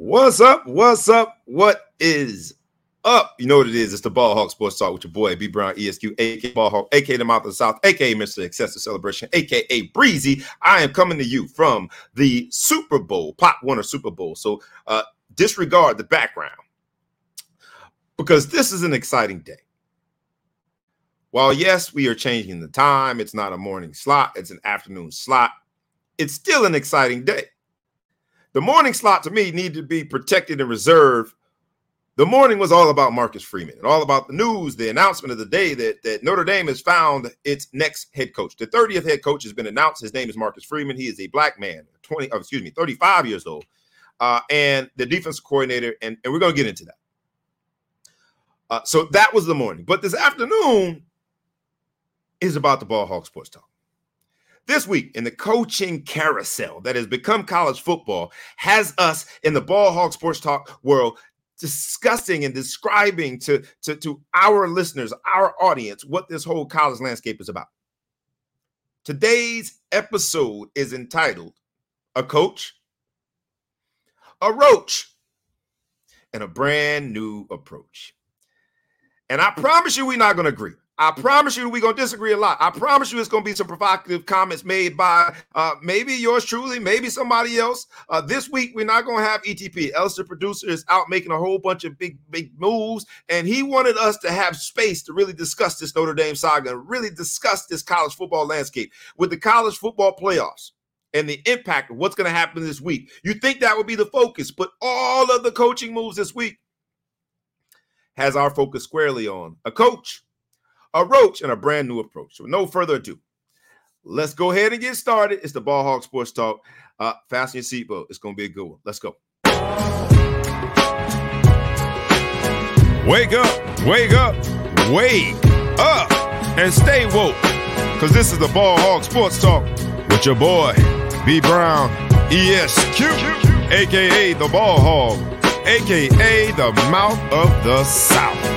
What's up? What's up? What is up? You know what it is. It's the Ball Hawk Sports Talk with your boy B Brown ESQ, aka Ball Hawk, aka the Mouth of the South, aka Mr. Excessive Celebration, aka Breezy. I am coming to you from the Super Bowl, Pop Warner Super Bowl. So disregard the background because this is an exciting day. While yes, we are changing the time, it's not a morning slot, it's an afternoon slot. It's still an exciting day. The morning slot, to me, needed to be protected and reserved. The morning was all about Marcus Freeman and all about the news, the announcement of the day that Notre Dame has found its next head coach. The 30th head coach has been announced. His name is Marcus Freeman. He is a black man, 35 years old, and the defensive coordinator, and we're going to get into that. So that was the morning. But this afternoon is about the Ball Hawk Sports Talk. This week in the coaching carousel that has become college football has us in the Ball Hawk Sports Talk world discussing and describing to our listeners, our audience, what this whole college landscape is about. Today's episode is entitled A Coach, A Roach, and a Brand New Approach. And I promise you we're not going to agree. I promise you we're going to disagree a lot. I promise you it's going to be some provocative comments made by maybe yours truly, maybe somebody else. This week, we're not going to have ETP. Elster producer is out making a whole bunch of big moves, and he wanted us to have space to really discuss this Notre Dame saga, really discuss this college football landscape with the college football playoffs and the impact of what's going to happen this week. You think that would be the focus, but all of the coaching moves this week has our focus squarely on a coach, a roach, and a brand new approach. So no further ado, let's go ahead and get started. It's the Ball Hawk Sports Talk. Fasten your seatbelt. It's going to be a good one. Let's go. Wake up, wake up, wake up, and stay woke, because this is the Ball Hawk Sports Talk with your boy, B. Brown, ESQ, a.k.a. the Ball Hog, a.k.a. the Mouth of the South.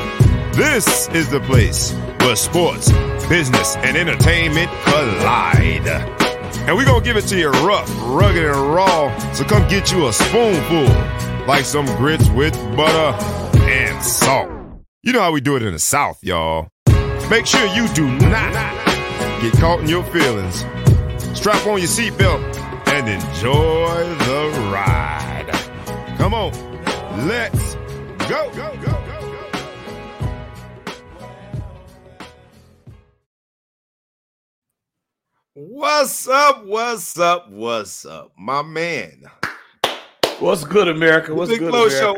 This is the place where sports, business, and entertainment collide. And we're going to give it to you rough, rugged, and raw. So come get you a spoonful, like some grits with butter and salt. You know how we do it in the South, y'all. Make sure you do not get caught in your feelings. Strap on your seatbelt and enjoy the ride. Come on, let's go, go, go. What's up? What's up? What's up, my man? What's good, America? What's good, America? Show.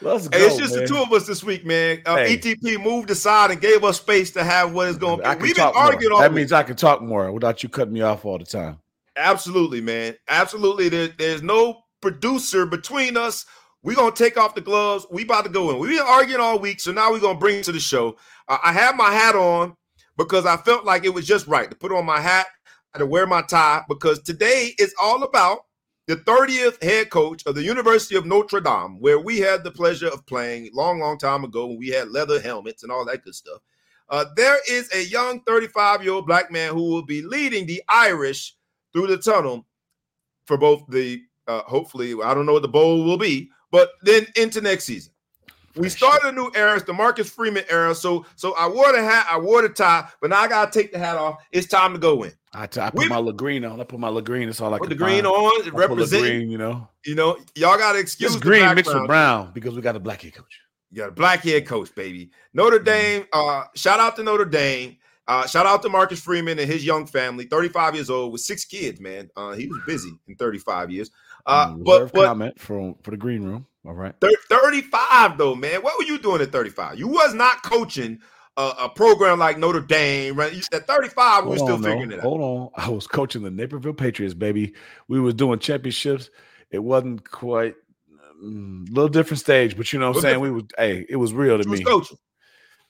Let's go, hey, it's just man. The two of us this week, man. Hey. ETP moved aside and gave us space to have what is going to be. We've been arguing all that week. That means I can talk more without you cutting me off all the time. Absolutely, man. Absolutely. There's no producer between us. We're going to take off the gloves. We about to go in. We've been arguing all week, so now we're going to bring it to the show. I have my hat on because I felt like it was just right to put on my hat, to wear my tie, because today is all about the 30th head coach of the University of Notre Dame, where we had the pleasure of playing long time ago when we had leather helmets and all that good stuff. There is a young 35-year-old black man who will be leading the Irish through the tunnel for both the, hopefully, I don't know what the bowl will be, but then into next season. We started a new era. It's the Marcus Freeman era. So I wore the hat, I wore the tie, but now I got to take the hat off. It's time to go in. I put my LaGreen on. I put my LaGreen. That's all I can put the green on. It represents green, you know, y'all got to excuse it's green mixed with brown because we got a black head coach. You got a black head coach, baby. Notre Dame. Shout out to Notre Dame. Shout out to Marcus Freeman and his young family. 35 years old with 6 kids, man. He was busy in 35 years. But comment for the green room. All right. 35 though, man. What were you doing at 35? You was not coaching a program like Notre Dame, right? At 35, we were still figuring it out. Hold on. I was coaching the Naperville Patriots, baby. We was doing championships. It wasn't quite a little different stage, but you know what I'm saying? It was real to me. You was coaching.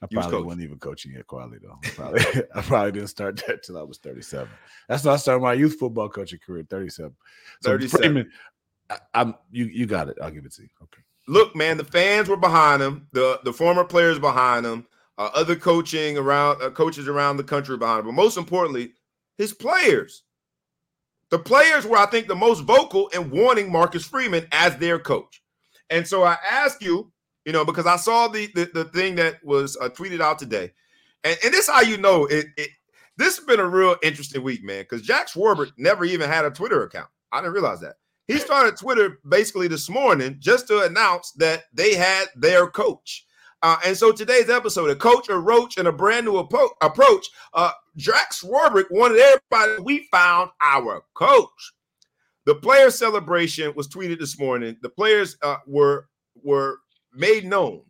I probably wasn't even coaching yet, quality though. I probably didn't start that until I was 37. That's when I started my youth football coaching career, 37. So 37. Freeman, you got it. I'll give it to you. Okay. Look, man, the fans were behind him. The former players behind him. Other coaches around the country behind him. But most importantly, his players. The players were, I think, the most vocal in wanting Marcus Freeman as their coach. And so I ask you, you know, because I saw the thing that was tweeted out today. And this is how you know it. This has been a real interesting week, man, because Jack Swarbrick never even had a Twitter account. I didn't realize that. He started Twitter basically this morning just to announce that they had their coach. And so today's episode, a coach, a roach, and a brand new approach. Jack Swarbrick wanted everybody, we found our coach. The player celebration was tweeted this morning. The players were made known,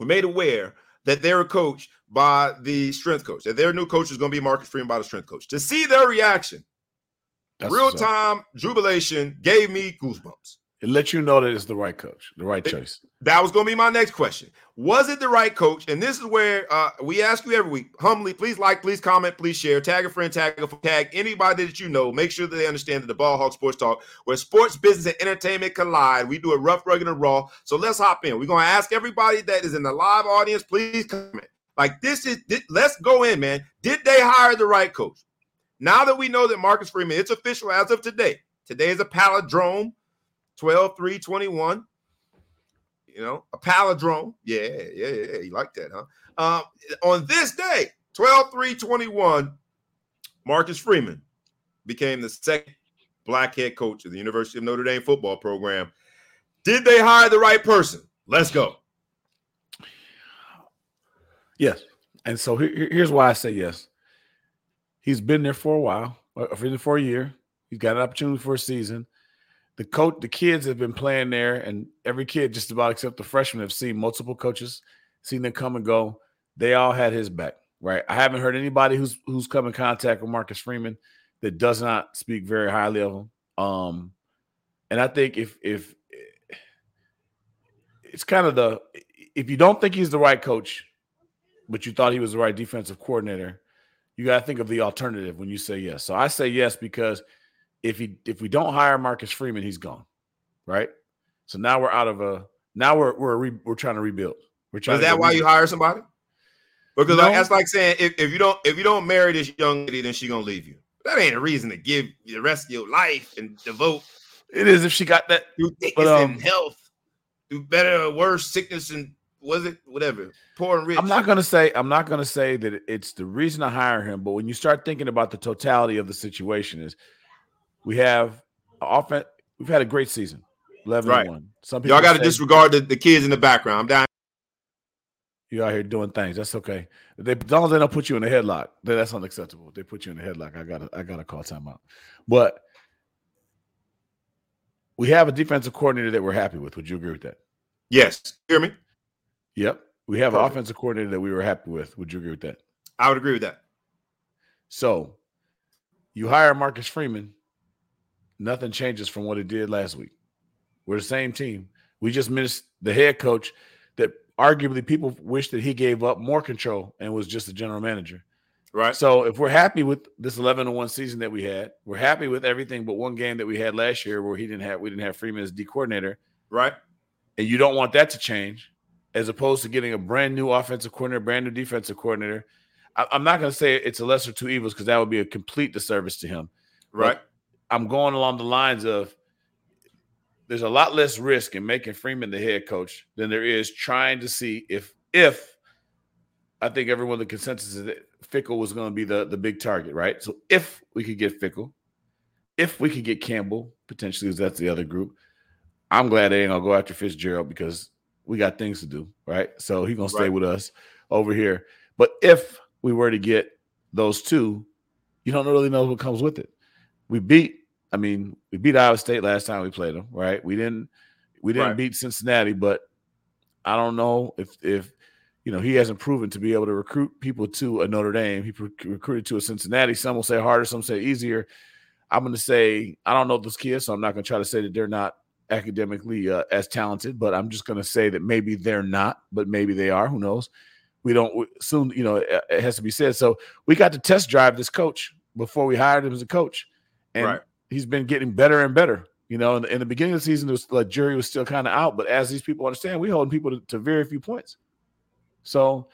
were made aware that their coach by the strength coach, that their new coach is going to be Marcus Freeman by the strength coach. To see their reaction, real-time jubilation gave me goosebumps. It lets you know that it's the right coach, the right choice. That was going to be my next question. Was it the right coach? And this is where we ask you every week, humbly, please like, please comment, please share, tag a friend, tag anybody that you know. Make sure that they understand that the Ball Hawk Sports Talk, where sports, business, and entertainment collide. We do it rough, rugged, and raw. So let's hop in. We're going to ask everybody that is in the live audience, please comment. Like, let's go in, man. Did they hire the right coach? Now that we know that Marcus Freeman, it's official as of today. Today is a palindrome. 12/3/21, you know, a palindrome. Yeah. You like that, huh? On this day, 12/3/21, Marcus Freeman became the second black head coach of the University of Notre Dame football program. Did they hire the right person? Let's go. Yes. And so here's why I say yes. He's been there for a while, for a year. He's got an opportunity for a season. The coach, the kids have been playing there, and every kid, just about except the freshmen, have seen multiple coaches, seen them come and go. They all had his back, right? I haven't heard anybody who's come in contact with Marcus Freeman that does not speak very highly of him. And I think if it's kind of if you don't think he's the right coach, but you thought he was the right defensive coordinator, you got to think of the alternative when you say yes. So I say yes because if we don't hire Marcus Freeman, he's gone, right? So now we're out of we're trying to rebuild. Is that why you hire somebody? Because no. That's like saying if you don't marry this young lady, then she's gonna leave you. That ain't a reason to give the rest of your life and devote. It is if she got that through thickness and health, through better or worse sickness and whatever poor and rich. I'm not gonna say that it's the reason to hire him, but when you start thinking about the totality of the situation is. We have offense. We've had a great season, 11-1. Some people y'all got to disregard the kids in the background. I'm down. You out here doing things. That's okay. As long as they don't put you in a headlock, that's unacceptable. If they put you in a headlock, I gotta call timeout. But we have a defensive coordinator that we're happy with. Would you agree with that? Yes. You hear me? Yep. We have an offensive coordinator that we were happy with. Would you agree with that? I would agree with that. So you hire Marcus Freeman. Nothing changes from what it did last week. We're the same team. We just missed the head coach that arguably people wish that he gave up more control and was just a general manager. Right. So if we're happy with this 11-1 season that we had, we're happy with everything but one game that we had last year where we didn't have Freeman as D coordinator. Right. And you don't want that to change as opposed to getting a brand new offensive coordinator, brand new defensive coordinator. I'm not going to say it's a lesser of two evils because that would be a complete disservice to him. Right. But I'm going along the lines of there's a lot less risk in making Freeman the head coach than there is trying to see if I think everyone, the consensus is that Fickell was going to be the big target, right? So if we could get Fickell, if we could get Campbell, potentially, because that's the other group, I'm glad they ain't going to go after Fitzgerald because we got things to do, right? So he's going to stay with us over here. But if we were to get those two, you don't really know what comes with it. We beat Ohio State last time we played them, right? We didn't beat Cincinnati, but I don't know if he hasn't proven to be able to recruit people to a Notre Dame. He recruited to a Cincinnati. Some will say harder, some say easier. I'm going to say I don't know those kids, so I'm not going to try to say that they're not academically as talented, but I'm just going to say that maybe they're not, but maybe they are. Who knows? We don't soon. You know, it has to be said. So we got to test drive this coach before we hired him as a coach. And he's been getting better and better. You know, in the beginning of the season, the jury was still kind of out. But as these people understand, we hold people to very few points. So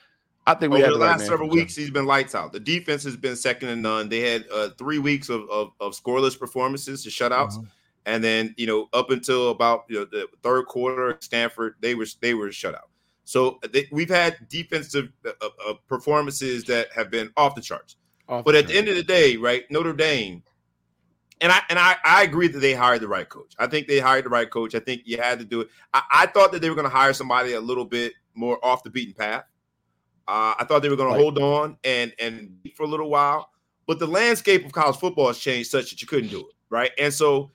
I think we had the last several weeks, he's been lights out. The defense has been second to none. They had 3 weeks of scoreless performances to shutouts. Mm-hmm. And then, you know, up until about the third quarter, Stanford, they were shut out. So we've had defensive performances that have been off the charts. At the end of the day, right, Notre Dame, and I agree that they hired the right coach. I think they hired the right coach. I think you had to do it. I thought that they were going to hire somebody a little bit more off the beaten path. I thought they were going to hold on and for a little while. But the landscape of college football has changed such that you couldn't do it, right? And so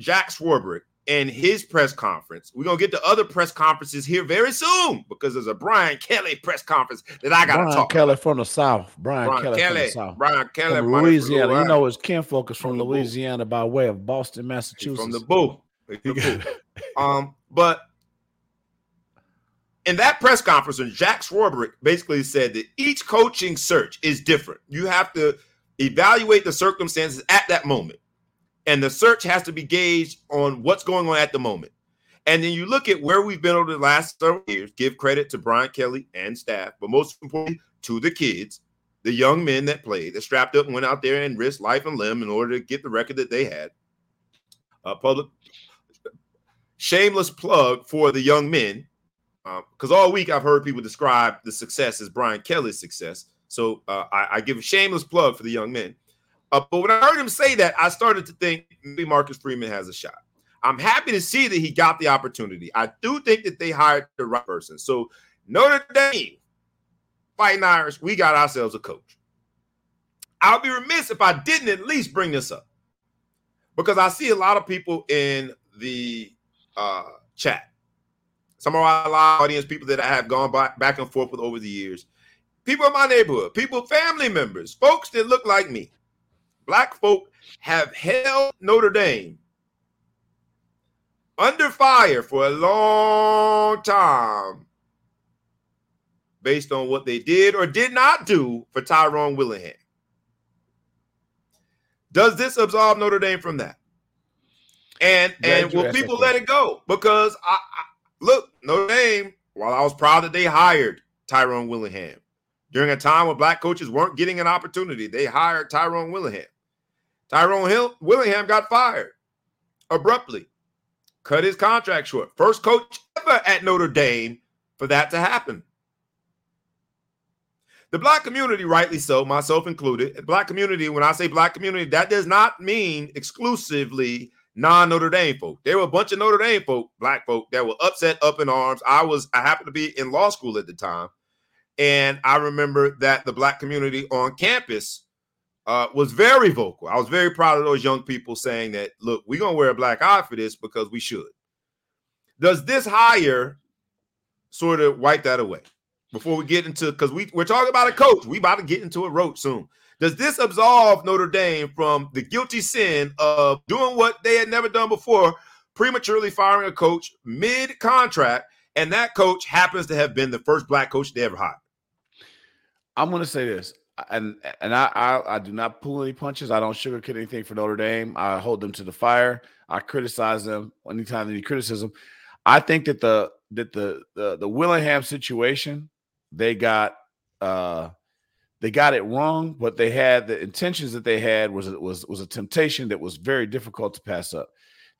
Jack Swarbrick and his press conference, we're going to get to other press conferences here very soon because there's a Brian Kelly press conference that I got to talk about. Brian Kelly from the South. Brian Kelly from Louisiana. You know his kinfolk is from Louisiana by way of Boston, Massachusetts. From the boo. But in that press conference, when Jack Swarbrick basically said that each coaching search is different. You have to evaluate the circumstances at that moment. And the search has to be gauged on what's going on at the moment. And then you look at where we've been over the last several years, give credit to Brian Kelly and staff, but most importantly to the kids, the young men that played, that strapped up and went out there and risked life and limb in order to get the record that they had. A public shameless plug for the young men, because all week I've heard people describe the success as Brian Kelly's success. So I give a shameless plug for the young men. But when I heard him say that, I started to think maybe Marcus Freeman has a shot. I'm happy to see that he got the opportunity. I do think that they hired the right person. So Notre Dame, Fighting Irish, we got ourselves a coach. I'll be remiss if I didn't at least bring this up because I see a lot of people in the chat. Some of our live audience, people that I have gone back and forth with over the years, people in my neighborhood, people, family members, folks that look like me. Black folk have held Notre Dame under fire for a long time based on what they did or did not do for Tyrone Willingham. Does this absolve Notre Dame from that? And will people let it go? Because, I Notre Dame, while I was proud that they hired Tyrone Willingham, during a time when black coaches weren't getting an opportunity, they hired Tyrone Willingham. Willingham got fired abruptly, cut his contract short. First coach ever at Notre Dame for that to happen. The black community, rightly so, myself included, the black community, when I say black community, that does not mean exclusively non-Notre Dame folk. There were a bunch of Notre Dame folk, black folk, that were upset, up in arms. I happened to be in law school at the time, and I remember that the black community on campus was very vocal. I was very proud of those young people saying that, look, we're going to wear a black eye for this because we should. Does this hire sort of wipe that away? Before we get into, because we're talking about a coach. We about to get into a road soon. Does this absolve Notre Dame from the guilty sin of doing what they had never done before, prematurely firing a coach mid-contract, and that coach happens to have been the first black coach they ever hired? I'm going to say this, and I do not pull any punches. I don't sugarcoat anything for Notre Dame. I hold them to the fire. I criticize them anytime they need criticism. I think that the Willingham situation, they got it wrong, but they had the intentions that they had was a temptation that was very difficult to pass up.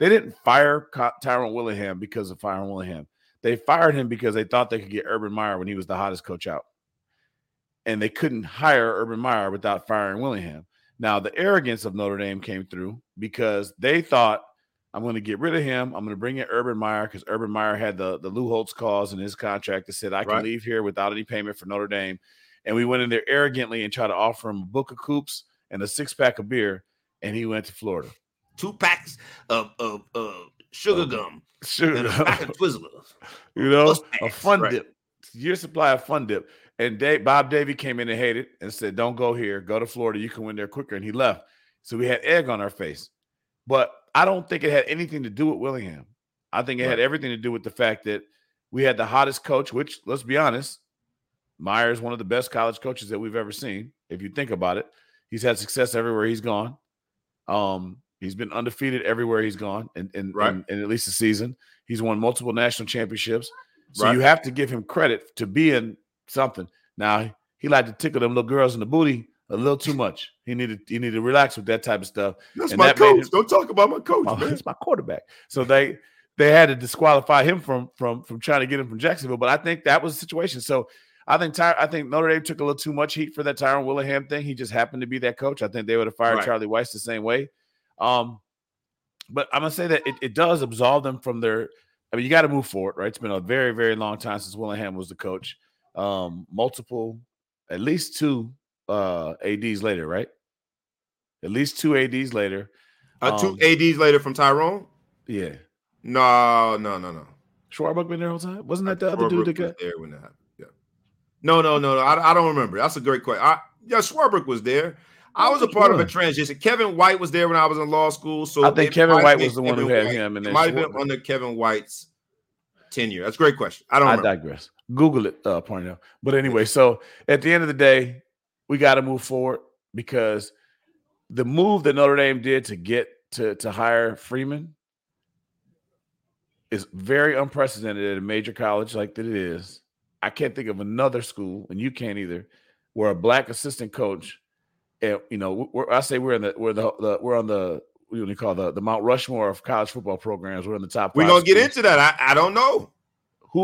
They didn't fire Tyrone Willingham because of firing Willingham. They fired him because they thought they could get Urban Meyer when he was the hottest coach out. And they couldn't hire Urban Meyer without firing Willingham. Now, the arrogance of Notre Dame came through because they thought, I'm going to get rid of him. I'm going to bring in Urban Meyer because Urban Meyer had the Lou Holtz clause in his contract that said, I can leave here without any payment for Notre Dame. And we went in there arrogantly and tried to offer him a book of coops and a 6-pack of beer, and he went to Florida. 2 packs of sugar gum. Sugar gum. A pack of Twizzlers. You know, a fun dip. Year supply of fun dip. And Bob Davey came in and hated and said, don't go here. Go to Florida. You can win there quicker. And he left. So we had egg on our face. But I don't think it had anything to do with Willingham. I think it had everything to do with the fact that we had the hottest coach, which, let's be honest, Meyer is one of the best college coaches that we've ever seen. If you think about it, he's had success everywhere he's gone. He's been undefeated everywhere he's gone in at least a season. He's won multiple national championships. So you have to give him credit to being something. Now, he liked to tickle them little girls in the booty a little too much. He needed to relax with that type of stuff. That's my coach. Don't talk about my coach, man. That's my quarterback. So they had to disqualify him from trying to get him from Jacksonville. But I think that was the situation. So I think Notre Dame took a little too much heat for that Tyrone Willingham thing. He just happened to be that coach. I think they would have fired Charlie Weiss the same way. But I'm going to say that it does absolve them from their – I mean, you got to move forward, right? It's been a very, very long time since Willingham was the coach. Multiple – at least two ADs later, right? At least two ADs later. Two ADs later from Tyrone? Yeah. No. Swarbrick been there all the time? Wasn't that the other dude that got there when that happened? Yeah. No. I don't remember. That's a great question. Swarbrick was there. I was a part of a transition. Kevin White was there when I was in law school. So I think Kevin White was the one who had him. It might have been under Kevin White's tenure. That's a great question. I digress. Google it, Parnell. But anyway, so at the end of the day, we got to move forward because the move that Notre Dame did to get to hire Freeman is very unprecedented at a major college like that it is. I can't think of another school, and you can't either, where a black assistant coach. And you know, we're on the Mount Rushmore of college football programs. We're in the top. We're gonna get into that. I don't know.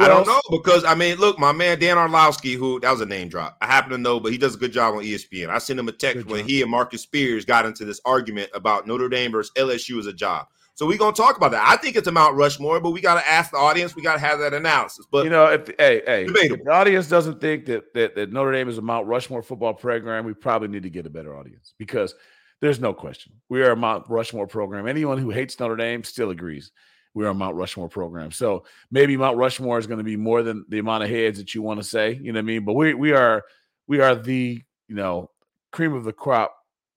I don't know because I mean, look, my man Dan Orlowski, that was a name drop. I happen to know, but he does a good job on ESPN. I sent him a text when he and Marcus Spears got into this argument about Notre Dame versus LSU as a job. So we're gonna talk about that. I think it's a Mount Rushmore, but we gotta ask the audience. We gotta have that analysis. But you know, if the audience doesn't think that Notre Dame is a Mount Rushmore football program, we probably need to get a better audience because there's no question we are a Mount Rushmore program. Anyone who hates Notre Dame still agrees we are a Mount Rushmore program. So maybe Mount Rushmore is going to be more than the amount of heads that you want to say. You know what I mean? But we are the cream of the crop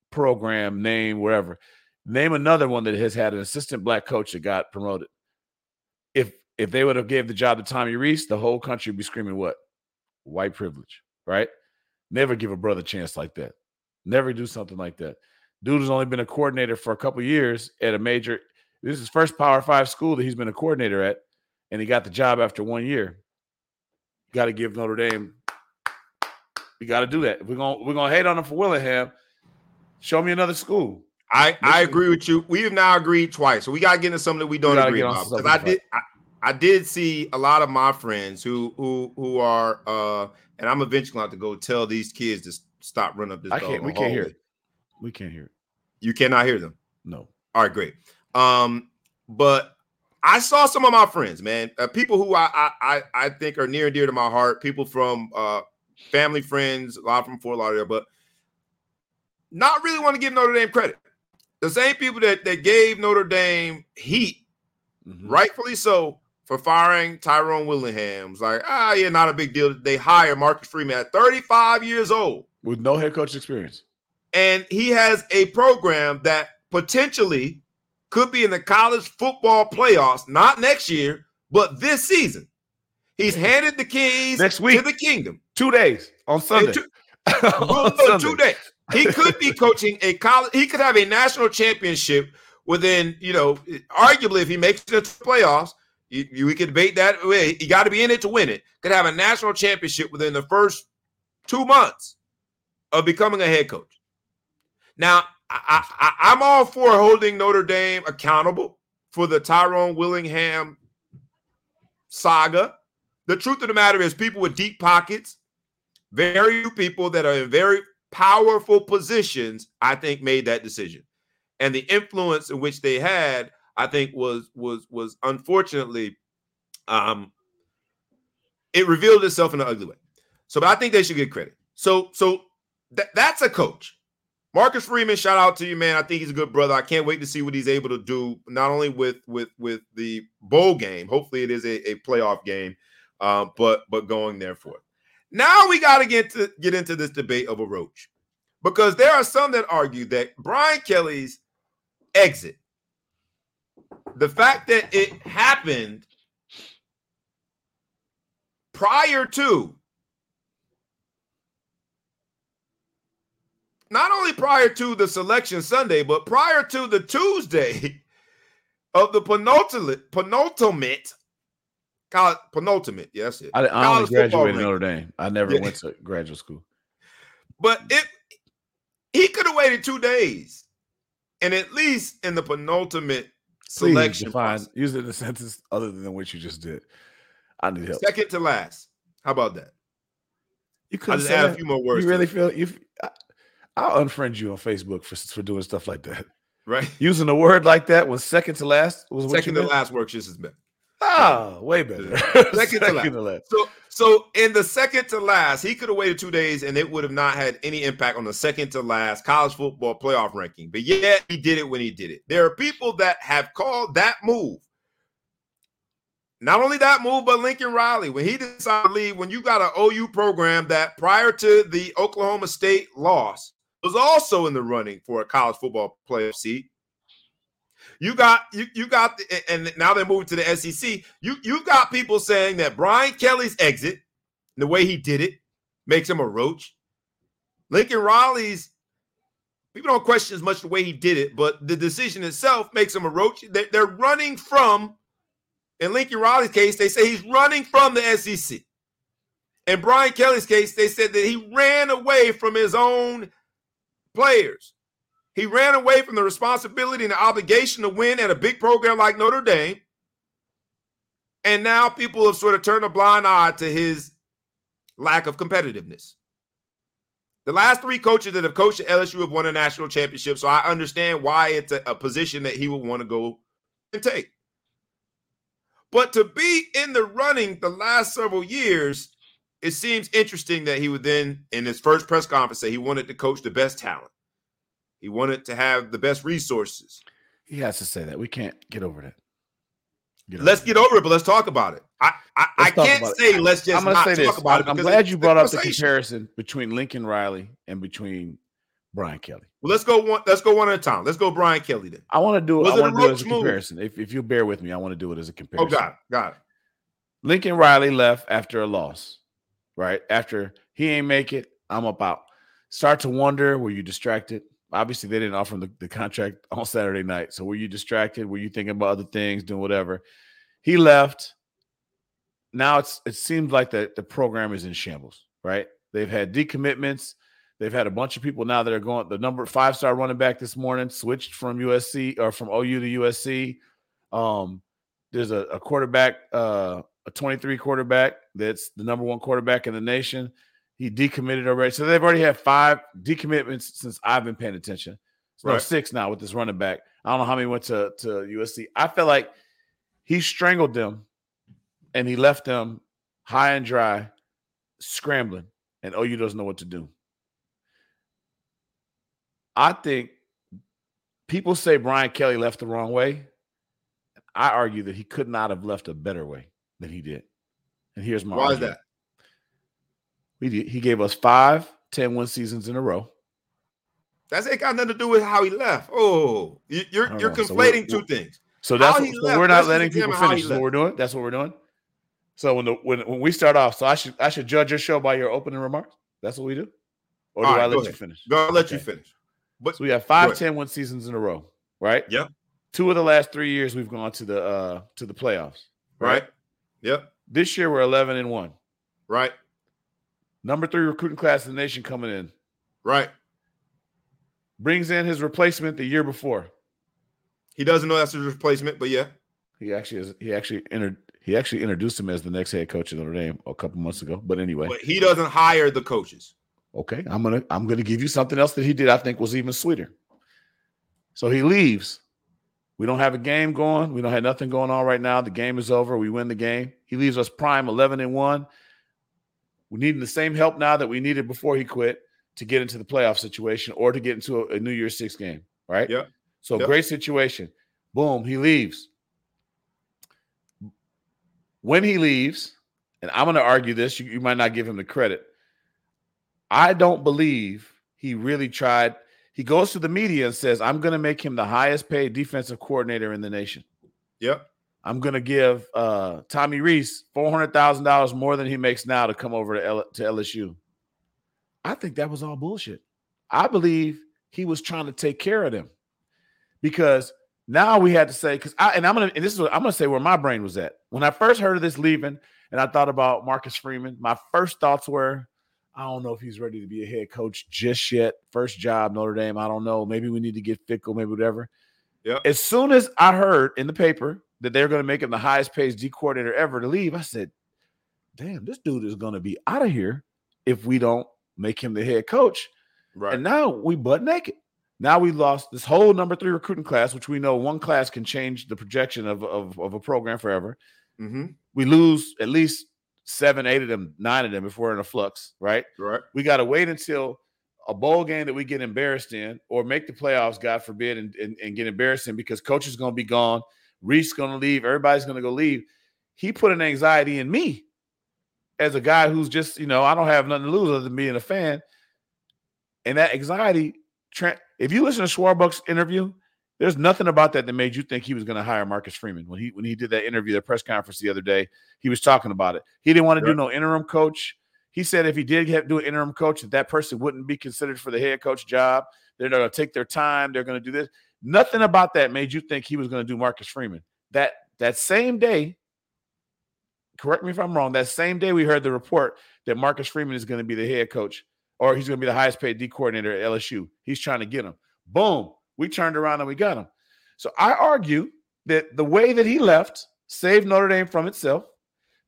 program name wherever. Name another one that has had an assistant black coach that got promoted. If they would have gave the job to Tommy Rees, the whole country would be screaming what? White privilege, right? Never give a brother a chance like that. Never do something like that. Dude has only been a coordinator for a couple years at a major. This is his first Power 5 school that he's been a coordinator at, and he got the job after 1 year. Got to give Notre Dame. We got to do that. We're gonna hate on him for Willingham. Show me another school. I agree with you. We've now agreed twice. So we got to get into something that we don't agree about. Because I did see a lot of my friends who are and I'm eventually going to have to go tell these kids to stop running up this dog. We can't hear it. We can't hear it. You cannot hear them? No. All right, great. But I saw some of my friends, man, people who I think are near and dear to my heart, people from family, friends, a lot from Fort Lauderdale, but not really want to give Notre Dame credit. The same people that gave Notre Dame heat, rightfully so, for firing Tyrone Willingham. It's like, not a big deal. They hire Marcus Freeman at 35 years old. With no head coach experience. And he has a program that potentially could be in the college football playoffs, not next year, but this season. He's handed the keys next week to the kingdom. 2 days on Sunday. Sunday. 2 days. He could be coaching a college. He could have a national championship within, arguably if he makes the playoffs, we could debate that. You got to be in it to win it. Could have a national championship within the first 2 months of becoming a head coach. Now, I'm all for holding Notre Dame accountable for the Tyrone Willingham saga. The truth of the matter is people with deep pockets, very few people that are in very powerful positions, I think, made that decision, and the influence in which they had, I think, was unfortunately, it revealed itself in an ugly way. So, but I think they should get credit. So that's a coach, Marcus Freeman. Shout out to you, man. I think he's a good brother. I can't wait to see what he's able to do, not only with the bowl game. Hopefully, it is a playoff game, but going there for it. Now we got to get into this debate over Roach, because there are some that argue that Brian Kelly's exit, the fact that it happened prior to, not only prior to the selection Sunday, but prior to the Tuesday of the penultimate. College penultimate, yeah, that's it. I only graduated Notre Dame. I never went to graduate school. But it He could have waited 2 days. And at least in the penultimate selection. Use it in a sentence other than what you just did. I need help. Second to last. How about that? You could just add a few more words. You really feel I'll unfriend you on Facebook for doing stuff like that. Right. Using a word like that was second to last. Second to last works just as bad. Ah, way better. Second to last. So in the second to last, he could have waited 2 days and it would have not had any impact on the second to last college football playoff ranking. But yet he did it when he did it. There are people that have called that move. Not only that move, but Lincoln Riley. When he decided to leave, when you got an OU program that prior to the Oklahoma State loss was also in the running for a college football playoff seat. And now they're moving to the SEC. You got people saying that Brian Kelly's exit, and the way he did it, makes him a roach. Lincoln Riley's, people don't question as much the way he did it, but the decision itself makes him a roach. They're running from, in Lincoln Riley's case, they say he's running from the SEC. In Brian Kelly's case, they said that he ran away from his own players. He ran away from the responsibility and the obligation to win at a big program like Notre Dame. And now people have sort of turned a blind eye to his lack of competitiveness. The last three coaches that have coached at LSU have won a national championship, so I understand why it's a position that he would want to go and take. But to be in the running the last several years, it seems interesting that he would then, in his first press conference, say he wanted to coach the best talent. He wanted to have the best resources. He has to say that. We can't get over that. Let's get over it, but let's talk about it. I can't say let's just not talk about it. I'm glad you brought up the comparison between Lincoln Riley and between Brian Kelly. Well, let's go one at a time. Let's go Brian Kelly then. I want to do it as a comparison. If you bear with me, I want to do it as a comparison. Oh, got it. Lincoln Riley left after a loss, right? After he ain't make it, I'm up out. Start to wonder, were you distracted? Obviously, they didn't offer him the contract on Saturday night. So were you distracted? Were you thinking about other things, doing whatever? He left. Now it seems like the program is in shambles, right? They've had decommitments. They've had a bunch of people now that are going. The number 5-star running back this morning switched from USC or from OU to USC. There's a quarterback, a 23 quarterback that's the number one quarterback in the nation. He decommitted already. So they've already had 5 decommitments since I've been paying attention. So right. 6 now with this running back. I don't know how many went to USC. I feel like he strangled them and he left them high and dry, scrambling, and OU doesn't know what to do. I think people say Brian Kelly left the wrong way. I argue that he could not have left a better way than he did. And here's my argument. Why is that? He gave us 5 10-win seasons in a row. That's ain't got nothing to do with how he left. Oh, you're conflating two things. So that's we're not letting people finish. Is what we're doing. That's what we're doing. So when we start off, so I should judge your show by your opening remarks. That's what we do. Or do I let you finish? I'll let you finish. But so we have 5 10-win seasons in a row, right? Yep. 2 of the last 3 years we've gone to the playoffs, right? Yep. This year we're 11-1, right? Number 3 recruiting class in the nation coming in. Right. Brings in his replacement the year before. He doesn't know that's his replacement, but yeah. He actually introduced him as the next head coach of Notre Dame a couple months ago. But anyway. But he doesn't hire the coaches. Okay. I'm gonna give you something else that he did I think was even sweeter. So he leaves. We don't have a game going. We don't have nothing going on right now. The game is over. We win the game. He leaves us prime 11-1. We're needing the same help now that we needed before he quit to get into the playoff situation or to get into a New Year's 6 game, right? Yeah. So Great situation. Boom, he leaves. When he leaves, and I'm going to argue this, you might not give him the credit. I don't believe he really tried. He goes to the media and says, I'm going to make him the highest paid defensive coordinator in the nation. Yep. I'm going to give Tommy Rees $400,000 more than he makes now to come over to LSU. I think that was all bullshit. I believe he was trying to take care of them because now we had to say, I'm going to say where my brain was at. When I first heard of this leaving and I thought about Marcus Freeman, my first thoughts were, I don't know if he's ready to be a head coach just yet. First job, Notre Dame. I don't know. Maybe we need to get Fickell, maybe whatever. Yep. As soon as I heard in the paper that they're going to make him the highest paid D coordinator ever to leave, I said, damn, this dude is going to be out of here if we don't make him the head coach. Right. And now we butt naked. Now we lost this whole number 3 recruiting class, which we know one class can change the projection of a program forever. Mm-hmm. We lose at least 7, 8 of them, 9 of them if we're in a flux, right? Right. We got to wait until a bowl game that we get embarrassed in or make the playoffs, God forbid, and get embarrassed in because coach is going to be gone. Reese going to leave. Everybody's going to go leave. He put an anxiety in me as a guy who's just, you know, I don't have nothing to lose other than being a fan. And that anxiety, if you listen to Swarbrick's interview, there's nothing about that that made you think he was going to hire Marcus Freeman. When he did that interview, that press conference the other day, he was talking about it. He didn't want to do no interim coach. He said if he did do an interim coach, that person wouldn't be considered for the head coach job. They're going to take their time. They're going to do this. Nothing about that made you think he was going to do Marcus Freeman. That same day, correct me if I'm wrong, that same day we heard the report that Marcus Freeman is going to be the head coach or he's going to be the highest paid D coordinator at LSU. He's trying to get him. Boom. We turned around and we got him. So I argue that the way that he left saved Notre Dame from itself,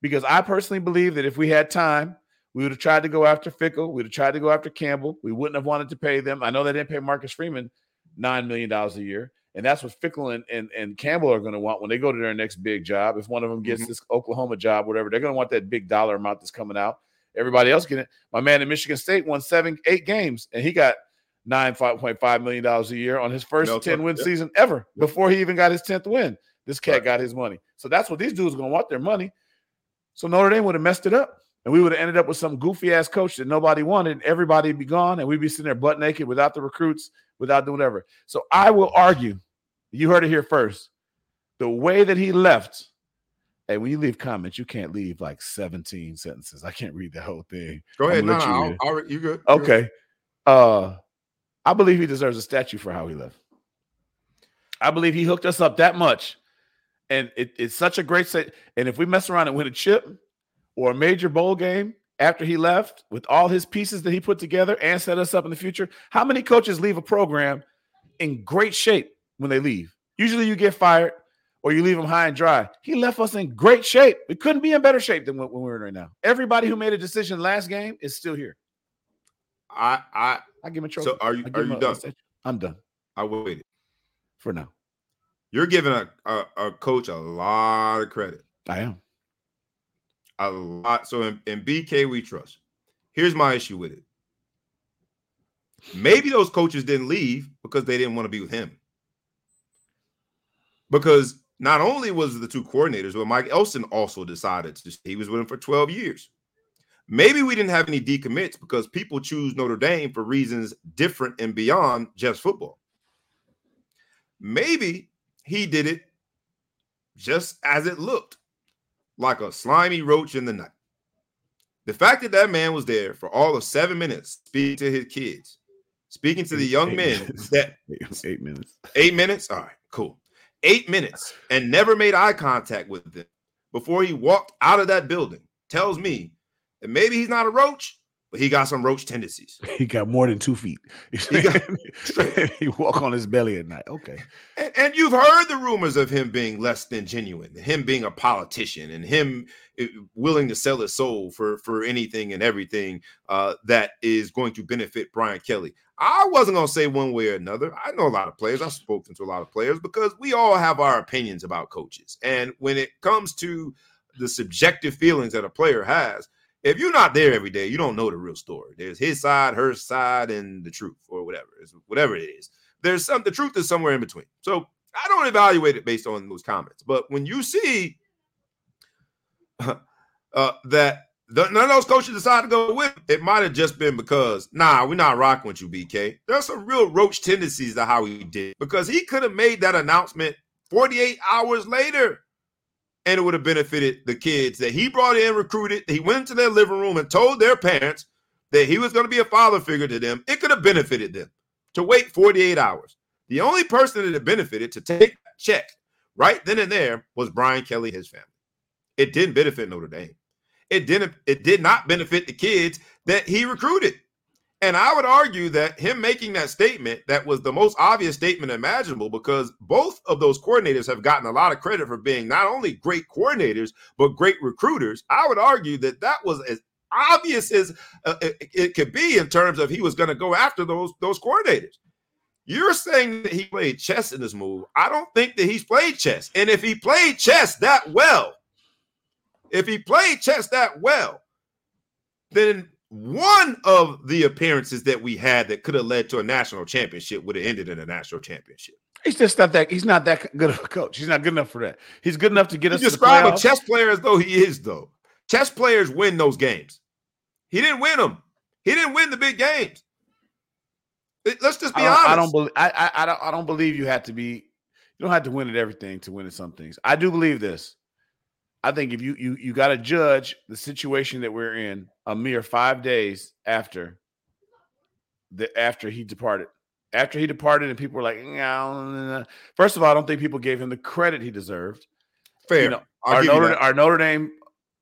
because I personally believe that if we had time, we would have tried to go after Fickell. We would have tried to go after Campbell. We wouldn't have wanted to pay them. I know they didn't pay Marcus Freeman $9 million a year, and that's what Fickell and Campbell are going to want when they go to their next big job. If one of them gets this Oklahoma job, whatever, they're going to want that big dollar amount that's coming out. Everybody else getting it. My man in Michigan State won 7, 8 games, and he got $9.5 million a year on his first 10-win season ever before he even got his 10th win. This cat got his money. So that's what these dudes are going to want, their money. So Notre Dame would have messed it up, and we would have ended up with some goofy-ass coach that nobody wanted, and everybody would be gone, and we'd be sitting there butt naked without the recruits, without doing whatever. So I will argue, you heard it here first, the way that he left. Hey, when you leave comments, you can't leave like 17 sentences. I can't read the whole thing. Go ahead. You good. Okay. I believe he deserves a statue for how he left. I believe he hooked us up that much. And it's such a great set. And if we mess around and win a chip or a major bowl game after he left with all his pieces that he put together and set us up in the future, how many coaches leave a program in great shape when they leave? Usually you get fired, or you leave them high and dry. He left us in great shape. We couldn't be in better shape than when we're in right now. Everybody who made a decision last game is still here. I give him a trophy. So are you done? I'm done. I waited for now. You're giving a coach a lot of credit. I am. A lot. So in BK we trust. Here's my issue with it. Maybe those coaches didn't leave because they didn't want to be with him. Because not only was it the two coordinators, but Mike Elson also decided to stay. He was with him for 12 years. Maybe we didn't have any decommits because people choose Notre Dame for reasons different and beyond just football. Maybe he did it just as it looked, like a slimy roach in the night. The fact that that man was there for all of 7 minutes speaking to his kids, speaking to the young men. That 8 minutes. 8 minutes? All right, cool. 8 minutes and never made eye contact with them before he walked out of that building tells me that maybe he's not a roach, but he got some roach tendencies. He got more than 2 feet. He walk on his belly at night. Okay. And you've heard the rumors of him being less than genuine, him being a politician, and him willing to sell his soul for anything and everything that is going to benefit Brian Kelly. I wasn't going to say one way or another. I know a lot of players. I've spoken to a lot of players because we all have our opinions about coaches. And when it comes to the subjective feelings that a player has, if you're not there every day, you don't know the real story. There's his side, her side, and the truth, or whatever. It's whatever it is. The truth is somewhere in between. So I don't evaluate it based on those comments. But when you see that none of those coaches decided to go with it, might have just been because, we're not rocking with you, BK. There's some real roach tendencies to how he did, because he could have made that announcement 48 hours later. And it would have benefited the kids that he brought in, recruited. He went into their living room and told their parents that he was going to be a father figure to them. It could have benefited them to wait 48 hours. The only person that it benefited to take that check right then and there was Brian Kelly, his family. It didn't benefit Notre Dame. it did not benefit the kids that he recruited. And I would argue that him making that statement, that was the most obvious statement imaginable, because both of those coordinators have gotten a lot of credit for being not only great coordinators, but great recruiters. I would argue that that was as obvious as it could be in terms of he was going to go after those coordinators. You're saying that he played chess in this move. I don't think that he's played chess. And if he played chess that well, then one of the appearances that we had that could have led to a national championship would have ended in a national championship. He's just not that. He's not that good of a coach. He's not good enough for that. He's good enough to get us. You describe a chess player as though he is, though. Chess players win those games. He didn't win them. He didn't win the big games. Let's just be honest. I don't believe you have to be. You don't have to win at everything to win at some things. I do believe this. I think if you got to judge the situation that we're in a mere 5 days after he departed, and people were like, nah. First of all, I don't think people gave him the credit he deserved. Fair. You know, our Notre Dame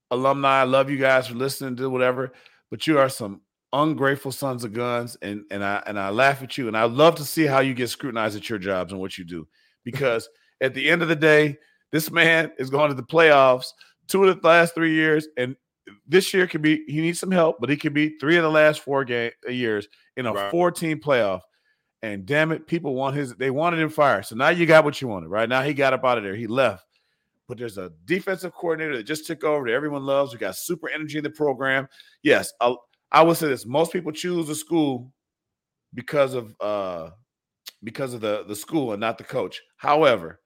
alumni, I love you guys for listening to whatever, but you are some ungrateful sons of guns, and I laugh at you, and I love to see how you get scrutinized at your jobs and what you do, because at the end of the day, this man is going to the playoffs 2 of the last 3 years, and this year could be, he needs some help, but he could be 3 of the last 4 years in a right. 4-team playoff. And damn it, people wanted him fired. So now you got what you wanted, right? Now he got up out of there. He left. But there's a defensive coordinator that just took over that everyone loves. We got super energy in the program. Yes, I would say this. Most people choose a school because of the school and not the coach. However,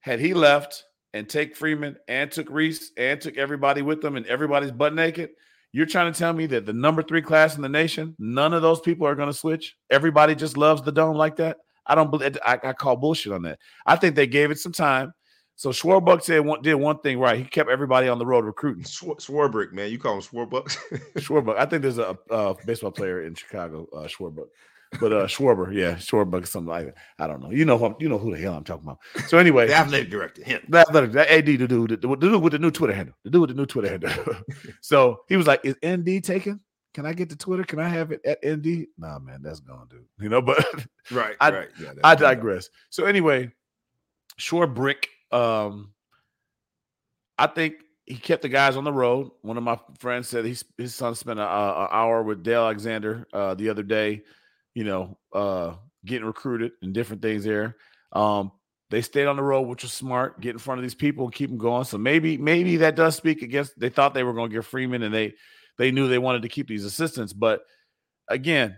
had he left and take Freeman and took Rees and took everybody with him and everybody's butt naked, you're trying to tell me that the number 3 class in the nation, none of those people are going to switch? Everybody just loves the dome like that? I don't believe. I call bullshit on that. I think they gave it some time. So Swarbrick did one thing right. He kept everybody on the road recruiting. Swarbrick, man. You call him Swarbrick? Swarbrick. I think there's a baseball player in Chicago, Swarbrick. But Schwarber, something like that. I don't know. You know who the hell I'm talking about. So anyway, the athletic director, him. The athletic, that AD to do with the new Twitter handle. So he was like, "Is ND taken? Can I get the Twitter? Can I have it at ND?" Nah, man, that's gone, dude. You know, but right. Yeah, I digress. So anyway, Swarbrick, I think he kept the guys on the road. One of my friends said his son spent an hour with Dale Alexander the other day. You know, getting recruited and different things there. They stayed on the road, which was smart. Get in front of these people and keep them going. So maybe that does speak against. They thought they were going to get Freeman, and they knew they wanted to keep these assistants. But again,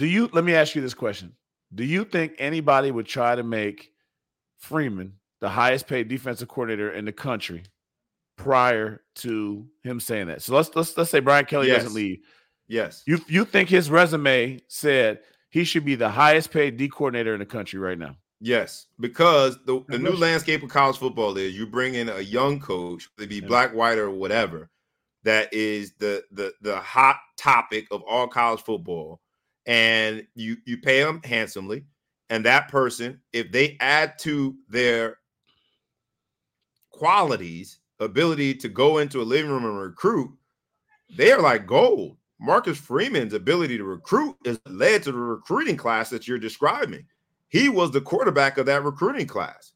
let me ask you this question: do you think anybody would try to make Freeman the highest paid defensive coordinator in the country prior to him saying that? So let's say Brian Kelly doesn't leave. Yes. You think his resume said he should be the highest paid D coordinator in the country right now? Yes, because the new landscape of college football is you bring in a young coach, whether it be black, white, or whatever, that is the hot topic of all college football, and you pay them handsomely, and that person, if they add to their qualities, ability to go into a living room and recruit, they are like gold. Marcus Freeman's ability to recruit is led to the recruiting class that you're describing. He was the quarterback of that recruiting class.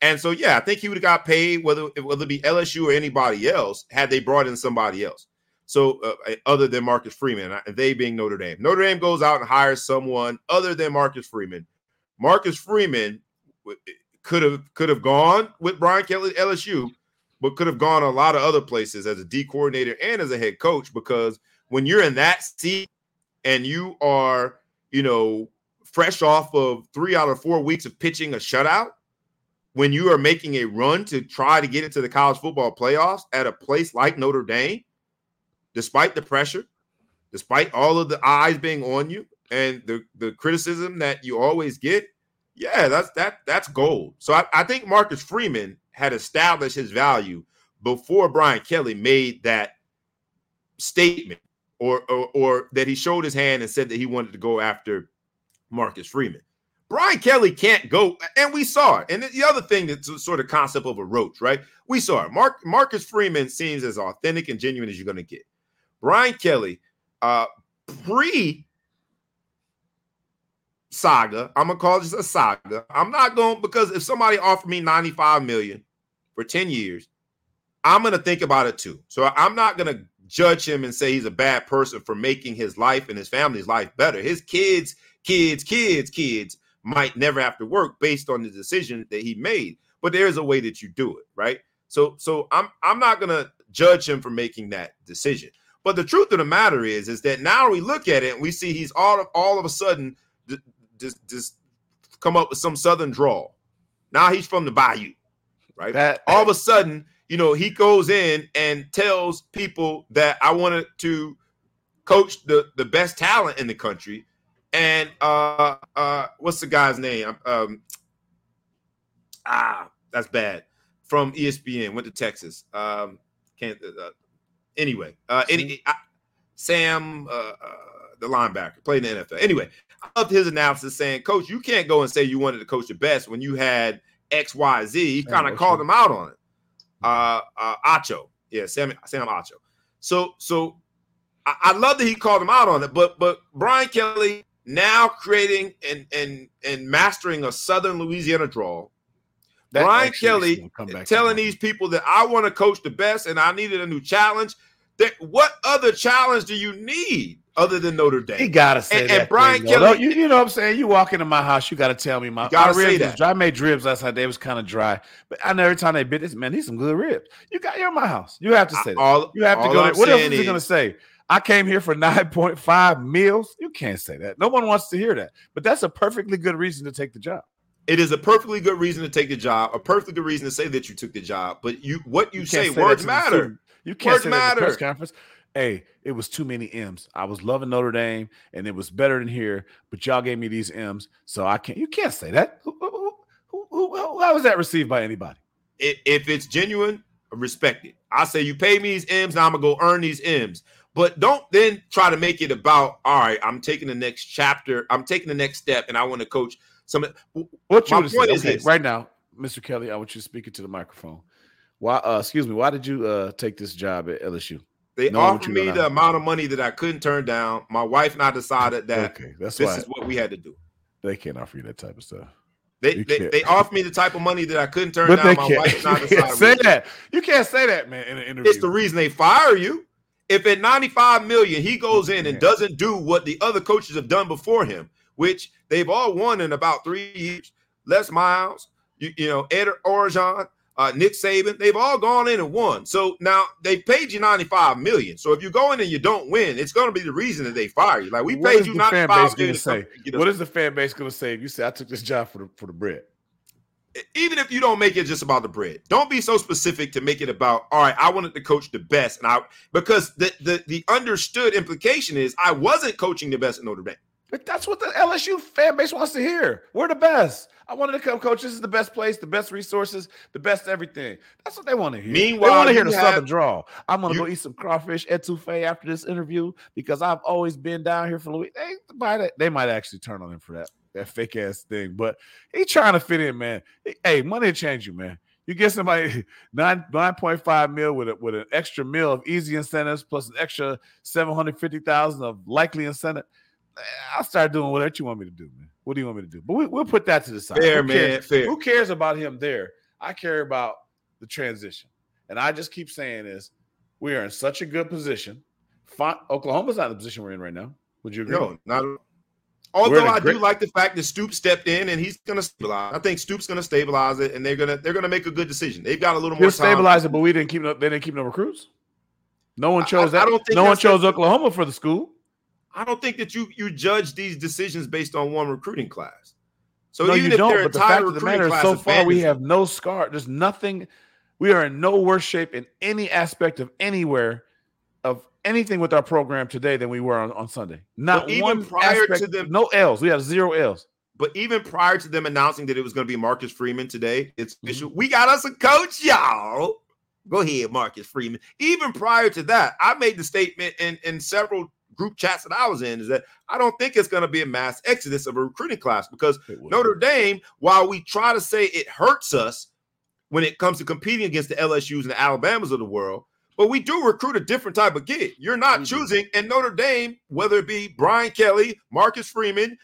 And so, yeah, I think he would have got paid, whether it be LSU or anybody else, had they brought in somebody else. So other than Marcus Freeman, and they being Notre Dame. Notre Dame goes out and hires someone other than Marcus Freeman. Marcus Freeman could have gone with Brian Kelly at LSU, but could have gone a lot of other places as a D coordinator and as a head coach, because when you're in that seat and you are, you know, fresh off of 3 out of 4 weeks of pitching a shutout, when you are making a run to try to get into the college football playoffs at a place like Notre Dame, despite the pressure, despite all of the eyes being on you and the criticism that you always get, yeah, that's gold. So I think Marcus Freeman had established his value before Brian Kelly made that statement. Or that he showed his hand and said that he wanted to go after Marcus Freeman. Brian Kelly can't go, and we saw it. And the other thing that's sort of concept of a roach, right? We saw it. Marcus Freeman seems as authentic and genuine as you're going to get. Brian Kelly, pre-saga, I'm going to call this a saga. I'm not going, because if somebody offered me $95 million for 10 years, I'm going to think about it too. So I'm not going to judge him and say he's a bad person for making his life and his family's life better. His kids might never have to work based on the decision that he made, but there is a way that you do it, right? So I'm not gonna judge him for making that decision. But the truth of the matter is that now we look at it and we see he's all of a sudden just come up with some Southern drawl. Now he's from the Bayou, right? All of a sudden, you know, he goes in and tells people that I wanted to coach the best talent in the country. And what's the guy's name? That's bad. From ESPN, went to Texas. The linebacker, played in the NFL. Anyway, I loved his analysis saying, "Coach, you can't go and say you wanted to coach the best when you had X, Y, Z." He kind of called him out on it. Acho, yeah, Sam Acho. So I love that he called him out on it, but Brian Kelly. Now creating and mastering a Southern Louisiana drawl. Brian Kelly telling these people that I want to coach the best and I needed a new challenge. What other challenge do you need other than Notre Dame? He got to say that. And Brian Kelly. You know what I'm saying? You walk into my house, you got to tell me my ribs was dry. I made ribs last night. They was kind of dry. But I know every time they bit this, man, these some good ribs. You got here in my house. You have to say that. You have to go there. What else is he going to say? I came here for 9.5 meals. You can't say that. No one wants to hear that. But that's a perfectly good reason to take the job. It is a perfectly good reason to take the job, a perfectly good reason to say that you took the job. But you say words matter. You can't words say that at the press conference. Hey, it was too many M's. I was loving Notre Dame, and it was better than here, but y'all gave me these M's, so I can't. You can't say that. How was that received by anybody? If it's genuine, respect it. I say you pay me these M's, now I'm going to go earn these M's. But don't then try to make it about, all right, I'm taking the next chapter. I'm taking the next step, and I want to coach some. What my point is this. Right now, Mr. Kelly, I want you to speak into the microphone. Why did you take this job at LSU? They offered me the amount of money that I couldn't turn down. My wife and I decided that this is what we had to do. They can't offer you that type of stuff. They offered me the type of money that I couldn't turn down. My wife and I decided. Say that. You can't say that, man, in an interview. It's the reason they fire you. If at $95 million, he goes in and doesn't do what the other coaches have done before him, which they've all won in about 3 years. Les Miles, Ed Orgeron, Nick Saban, they've all gone in and won. So now they paid you $95 million. So if you go in and you don't win, it's going to be the reason that they fire you. Like, we paid you $95 million. What is the fan base going to say if you say, I took this job for the bread? Even if you don't make it just about the bread, don't be so specific to make it about, all right, I wanted to coach the best. Because the understood implication is I wasn't coaching the best in Notre Dame. But that's what the LSU fan base wants to hear. We're the best. I wanted to come coach. This is the best place, the best resources, the best everything. That's what they want to hear. Meanwhile, they want to hear the Southern drawl. I'm going to go eat some crawfish etouffee after this interview because I've always been down here for Louis. They might actually turn on him for that. That fake ass thing, but he trying to fit in, man. Hey, money change you, man. You get somebody 9.5 mil with an extra mil of easy incentives plus an extra 750,000 of likely incentive. I'll start doing whatever you want me to do, man. What do you want me to do? But we'll put that to the side. Fair, man. Fair. Who cares about him there? I care about the transition, and I just keep saying this: we are in such a good position. Oklahoma's not in the position we're in right now. Would you agree? No, not. Although I do like the fact that Stoops stepped in and he's going to stabilize. I think Stoops going to stabilize it, and they're going to make a good decision. They've got a little more time. Stabilize it, but they didn't keep no recruits. No one chose that. No one chose Oklahoma for the school. I don't think that you judge these decisions based on one recruiting class. So no, even you if don't. But the fact of the matter is, so far we have no scar. There's nothing. We are in no worse shape in any aspect of anywhere of. Anything with our program today than we were on Sunday. Not even one prior aspect, to them. No L's. We have zero L's. But even prior to them announcing that it was going to be Marcus Freeman today, it's official. We got us a coach, y'all. Go ahead, Marcus Freeman. Even prior to that, I made the statement in several group chats that I was in is that I don't think it's going to be a mass exodus of a recruiting class, because Notre Dame, while we try to say it hurts us when it comes to competing against the LSUs and the Alabamas of the world, but we do recruit a different type of kid. You're not choosing, and Notre Dame, whether it be Brian Kelly, Marcus Freeman,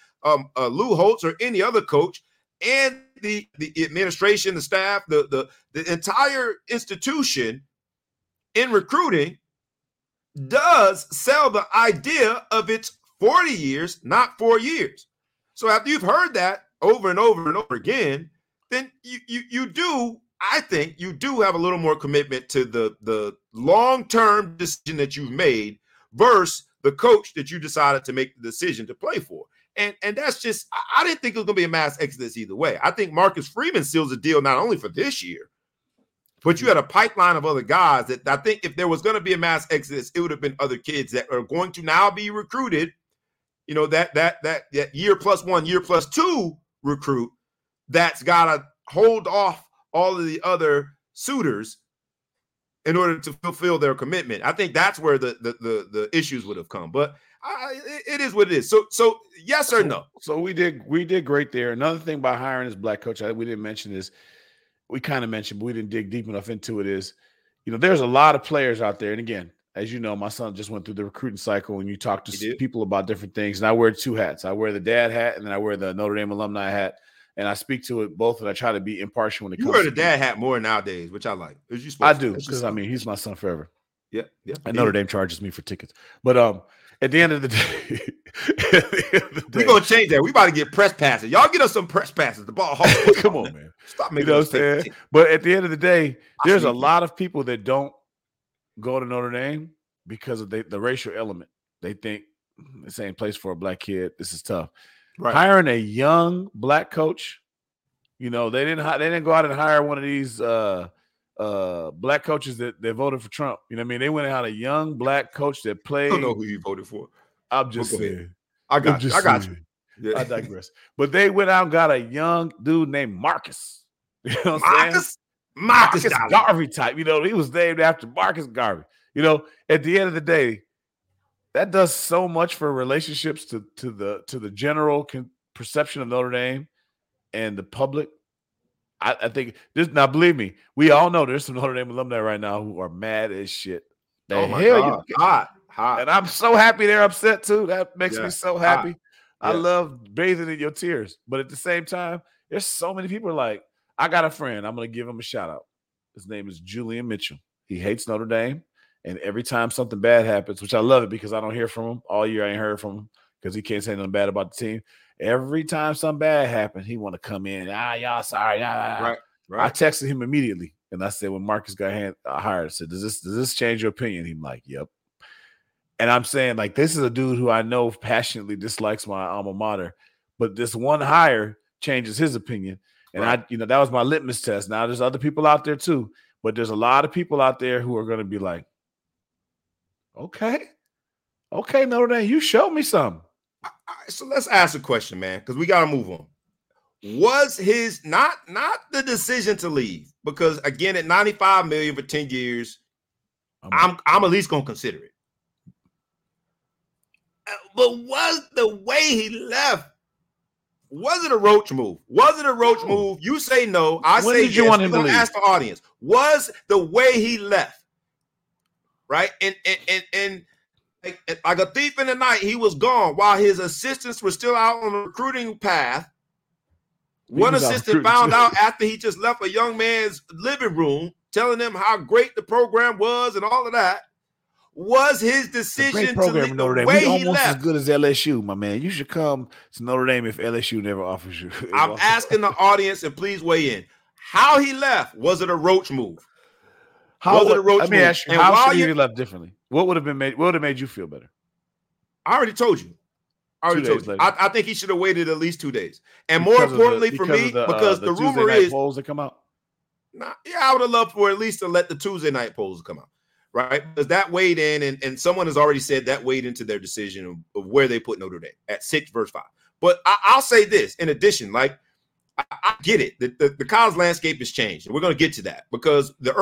Lou Holtz, or any other coach, and the administration, the staff, the entire institution in recruiting does sell the idea of it's 40 years, not 4 years. So after you've heard that over and over and over again, then you do, I think, you do have a little more commitment to the long-term decision that you've made versus the coach that you decided to make the decision to play for. And that's just, I didn't think it was going to be a mass exodus either way. I think Marcus Freeman seals a deal not only for this year, but you had a pipeline of other guys that I think if there was going to be a mass exodus, it would have been other kids that are going to now be recruited, you know, that year plus 1 year plus two recruit that's got to hold off all of the other suitors in order to fulfill their commitment. I think that's where the issues would have come, but it is what it is. So yes or no? So we did great there. Another thing about hiring this black coach we didn't mention is, we kind of mentioned, but we didn't dig deep enough into it, is, you know, there's a lot of players out there. And again, as you know, my son just went through the recruiting cycle, and you talk to people about different things. And I wear two hats. I wear the dad hat, and then I wear the Notre Dame alumni hat. And I speak to it both, and I try to be impartial when it comes to it. You wear the dad hat more nowadays, which I like. I do, because, I mean, he's my son forever. Yeah. And Notre Dame charges me for tickets. But at the end of the day, we're going to change that. We about to get press passes. Y'all get us some press passes. The ball hard. Come on, man. Stop making those things. But at the end of the day, there's a lot of people that don't go to Notre Dame because of the racial element. They think this ain't a place for a black kid. This is tough. Right. Hiring a young black coach, you know, they didn't go out and hire one of these black coaches that voted for Trump. You know what I mean? They went out a young black coach that played. I don't know who you voted for. I'm just saying. I got you. Yeah. I digress. But they went out and got a young dude named Marcus. You know what I'm saying? Marcus Garvey type. You know, he was named after Marcus Garvey. You know, at the end of the day, that does so much for relationships to the general perception of Notre Dame and the public. I think this, now believe me, we all know there's some Notre Dame alumni right now who are mad as shit. Hot. And I'm so happy they're upset too. That makes me so happy. Yeah. I love bathing in your tears. But at the same time, there's so many people like, I got a friend. I'm going to give him a shout out. His name is Julian Mitchell. He hates Notre Dame. And every time something bad happens, which I love it because I don't hear from him all year, I ain't heard from him because he can't say nothing bad about the team. Every time something bad happened, he want to come in. Y'all sorry. Right. I texted him immediately, and I said, when Marcus got hired, I said, does this change your opinion? He's like, yep. And I'm saying, like, this is a dude who I know passionately dislikes my alma mater, but this one hire changes his opinion. And that was my litmus test. Now there's other people out there too, but there's a lot of people out there who are going to be like, Okay, Notre Dame, you showed me something. All right, so let's ask a question, man, because we got to move on. Was his not the decision to leave? Because again, at $95 million for 10 years, I'm at least gonna consider it. But was the way he left? Was it a roach move? Was it a roach move? You say no. I when say did yes. You want him to leave? Ask the audience. Was the way he left? Right, and like a thief in the night, he was gone while his assistants were still out on the recruiting path. One assistant found out after he just left a young man's living room, telling him how great the program was and all of that. Was his decision to leave the way he left? We almost as good as LSU, my man. You should come to Notre Dame if LSU never offers you. I'm asking the audience, and please weigh in. How he left, was it a roach move? How should you have left differently? What would have been made? What would have made you feel better? I already told you. I think he should have waited at least 2 days. And more importantly for me, because the rumor is polls that come out. I would have loved for at least to let the Tuesday night polls come out, right? Because that weighed in, and someone has already said that weighed into their decision of where they put Notre Dame at 6 versus 5. But I'll say this in addition, like. I get it. The college landscape has changed, and we're going to get to that because the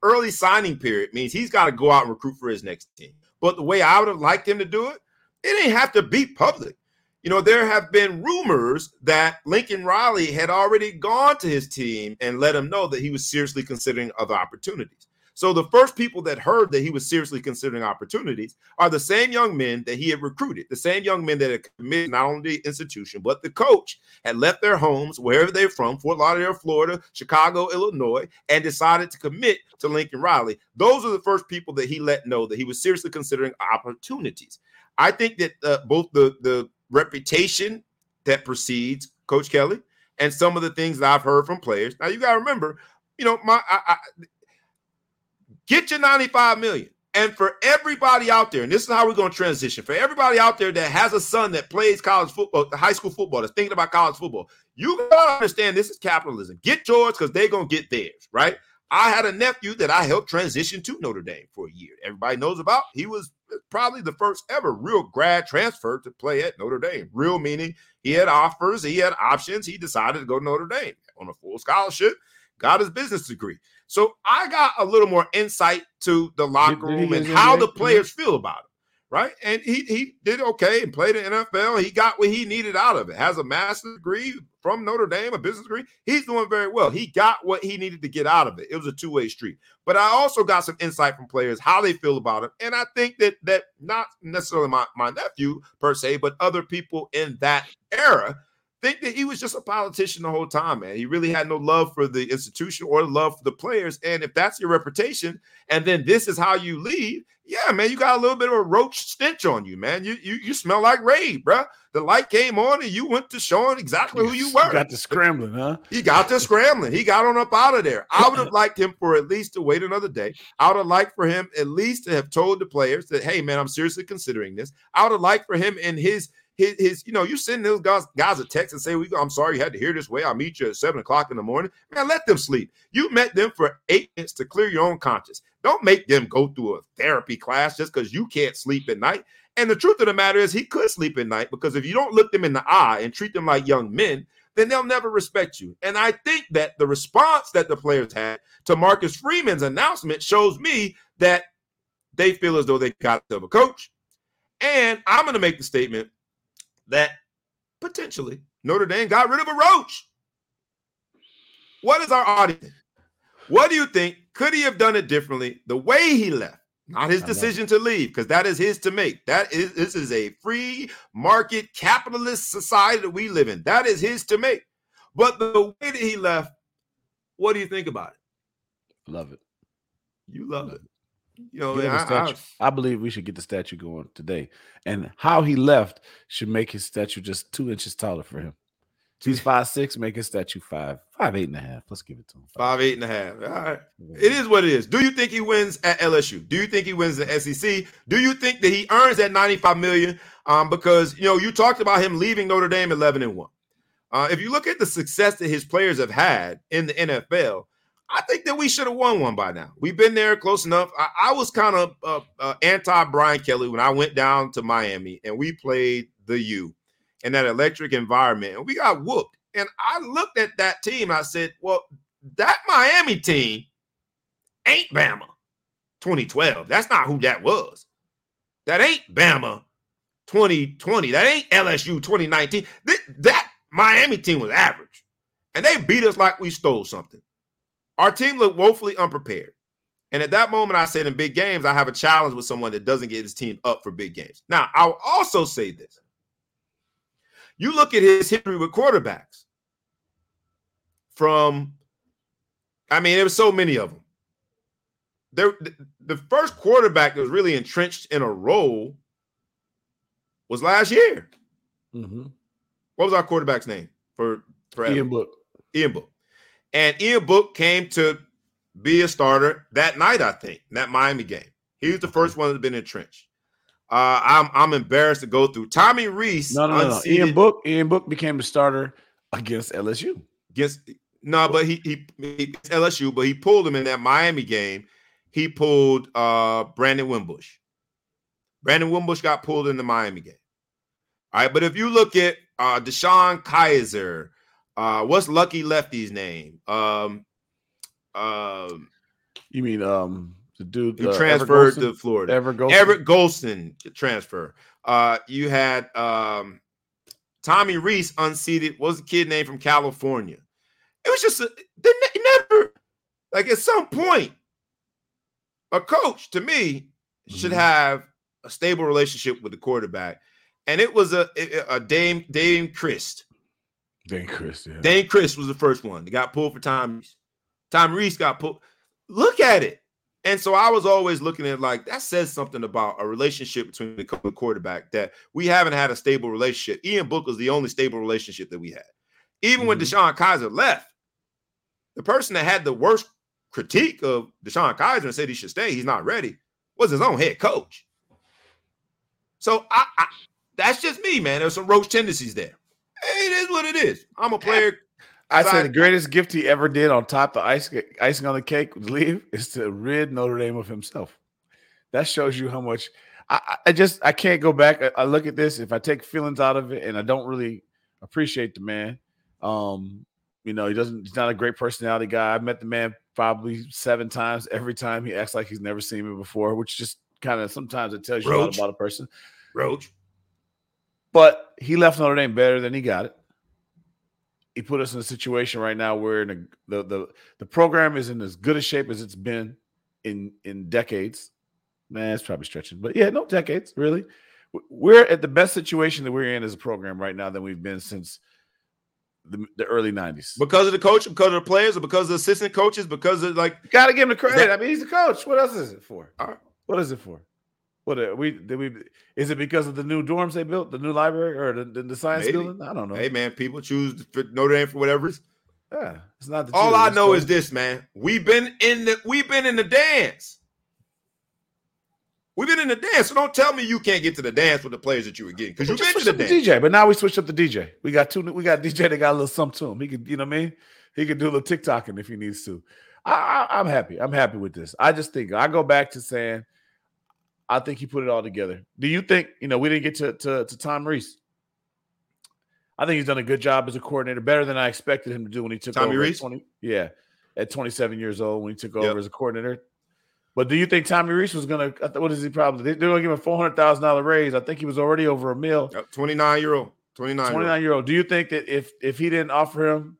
early signing period means he's got to go out and recruit for his next team. But the way I would have liked him to do it It ain't have to be public. You know, there have been rumors that Lincoln Riley had already gone to his team and let him know that he was seriously considering other opportunities. So the first people that heard that he was seriously considering opportunities are the same young men that he had recruited, the same young men that had committed not only the institution, but the coach had left their homes, wherever they're from, Fort Lauderdale, Florida, Chicago, Illinois, and decided to commit to Lincoln Riley. Those are the first people that he let know that he was seriously considering opportunities. I think that both the reputation that precedes Coach Kelly and some of the things that I've heard from players. Now, you got to remember, you know, get your $95 million. And for everybody out there, and this is how we're going to transition, for everybody out there that has a son that plays college football, high school football, that's thinking about college football, you got to understand this is capitalism. Get yours because they're going to get theirs, right? I had a nephew that I helped transition to Notre Dame for a year. Everybody knows about. He was probably the first ever real grad transfer to play at Notre Dame. Real meaning he had offers, he had options. He decided to go to Notre Dame on a full scholarship, got his business degree. So I got a little more insight to the locker room and how the players feel about him, right? And he did okay and played in the NFL. He got what he needed out of it. Has a master's degree from Notre Dame, a business degree. He's doing very well. He got what he needed to get out of it. It was a two-way street. But I also got some insight from players, how they feel about him. And I think that not necessarily my nephew per se, but other people in that era think that he was just a politician the whole time, man. He really had no love for the institution or love for the players. And if that's your reputation, and then this is how you leave, yeah, man, you got a little bit of a roach stench on you, man. You smell like Raid, bro. The light came on and you went to showing exactly who you were. You got to scrambling, huh? He got to scrambling. He got on up out of there. I would have liked him for at least to wait another day. I would have liked for him at least to have told the players that, hey, man, I'm seriously considering this. I would have liked for him in his, you know, you send those guys a text and say, I'm sorry you had to hear this way. I'll meet you at 7:00 in the morning. Man, let them sleep. You met them for 8 minutes to clear your own conscience. Don't make them go through a therapy class just because you can't sleep at night. And the truth of the matter is he could sleep at night, because if you don't look them in the eye and treat them like young men, then they'll never respect you. And I think that the response that the players had to Marcus Freeman's announcement shows me that they feel as though they got to have a coach. And I'm going to make the statement that potentially Notre Dame got rid of a roach. What is our audience? What do you think? Could he have done it differently? The way he left, not his decision to leave, because that is his to make. This is a free market capitalist society that we live in. That is his to make. But the way that he left, what do you think about it? Love it. You love it. You know, man, I believe we should get the statue going today, and how he left should make his statue just 2 inches taller for him. He's 5'6", make his statue 5'8.5". Let's give it to him. 5'8.5". All right, it is what it is. Do you think he wins at LSU? Do you think he wins the SEC? Do you think that he earns that $95 million? Because you know you talked about him leaving Notre Dame 11-1. If you look at the success that his players have had in the NFL. I think that we should have won one by now. We've been there close enough. I was kind of anti Brian Kelly when I went down to Miami and we played the U in that electric environment. And we got whooped. And I looked at that team. I said, well, that Miami team ain't Bama 2012. That's not who that was. That ain't Bama 2020. That ain't LSU 2019. That Miami team was average. And they beat us like we stole something. Our team looked woefully unprepared. And at that moment, I said in big games, I have a challenge with someone that doesn't get his team up for big games. Now, I'll also say this. You look at his history with quarterbacks there were so many of them. The first quarterback that was really entrenched in a role was last year. Mm-hmm. What was our quarterback's name? For Ian Book. Ian Book. And Ian Book came to be a starter that night, I think, in that Miami game. He was the first one that's been entrenched. I'm embarrassed to go through. Tommy Rees. No. Ian Book became a starter against LSU. But he LSU, but he pulled him in that Miami game. He pulled Brandon Wimbush. Brandon Wimbush got pulled in the Miami game. All right, but if you look at Deshaun Kaiser, what's Lucky Lefty's name? You mean The dude who transferred to Florida. Everett Golson transfer. You had Tommy Rees unseated. What was the kid name from California? It was just never like at some point a coach to me should have a stable relationship with the quarterback. And it was a Dame Crist. Dane Crist, yeah. Dane Crist was the first one. They got pulled for Tommy Rees. Tommy Rees got pulled. Look at it. And so I was always looking at it like that says something about a relationship between the quarterback that we haven't had a stable relationship. Ian Book was the only stable relationship that we had. Even when Deshaun Kaiser left, the person that had the worst critique of Deshaun Kaiser and said he should stay, he's not ready, was his own head coach. So I that's just me, man. There's some roach tendencies there. It is what it is. I'm a player. I said the greatest gift he ever did on top of icing on the cake would leave is to rid Notre Dame of himself. That shows you how much I can't go back. I look at this. If I take feelings out of it and I don't really appreciate the man, he's not a great personality guy. I've met the man probably 7 times. Every time he acts like he's never seen me before, which just kind of sometimes it tells you a lot about a person. Roach. But he left Notre Dame better than he got it. He put us in a situation right now where the program is in as good a shape as it's been in decades. Nah, it's probably stretching, but yeah, no decades, really. We're at the best situation that we're in as a program right now than we've been since the early 90s. Because of the coach, because of the players, or because of the assistant coaches, because of like... You got to give him the credit. He's the coach. What else is it for? What is it for? Is it because of the new dorms they built, the new library, or the science building? I don't know. Hey, man, people choose Notre Dame for whatever. Yeah, it's not. All I know is this, man. We've been in the dance. We've been in the dance. So don't tell me you can't get to the dance with the players that you were getting because you've been to the dance. DJ, but now we switched up the DJ. We got DJ that got a little something to him. He could, you know what I mean? He could do a little TikToking if he needs to. I'm happy. I'm happy with this. I just think I go back to saying. I think he put it all together. Do you think, we didn't get to Tom Rees? I think he's done a good job as a coordinator, better than I expected him to do when he took over. At 27 years old when he took over as a coordinator. But do you think Tommy Rees was going to – what is he probably – they're going to give him a $400,000 raise. I think he was already over a $1 million. 29-year-old. 29-year-old. Do you think that if he didn't offer him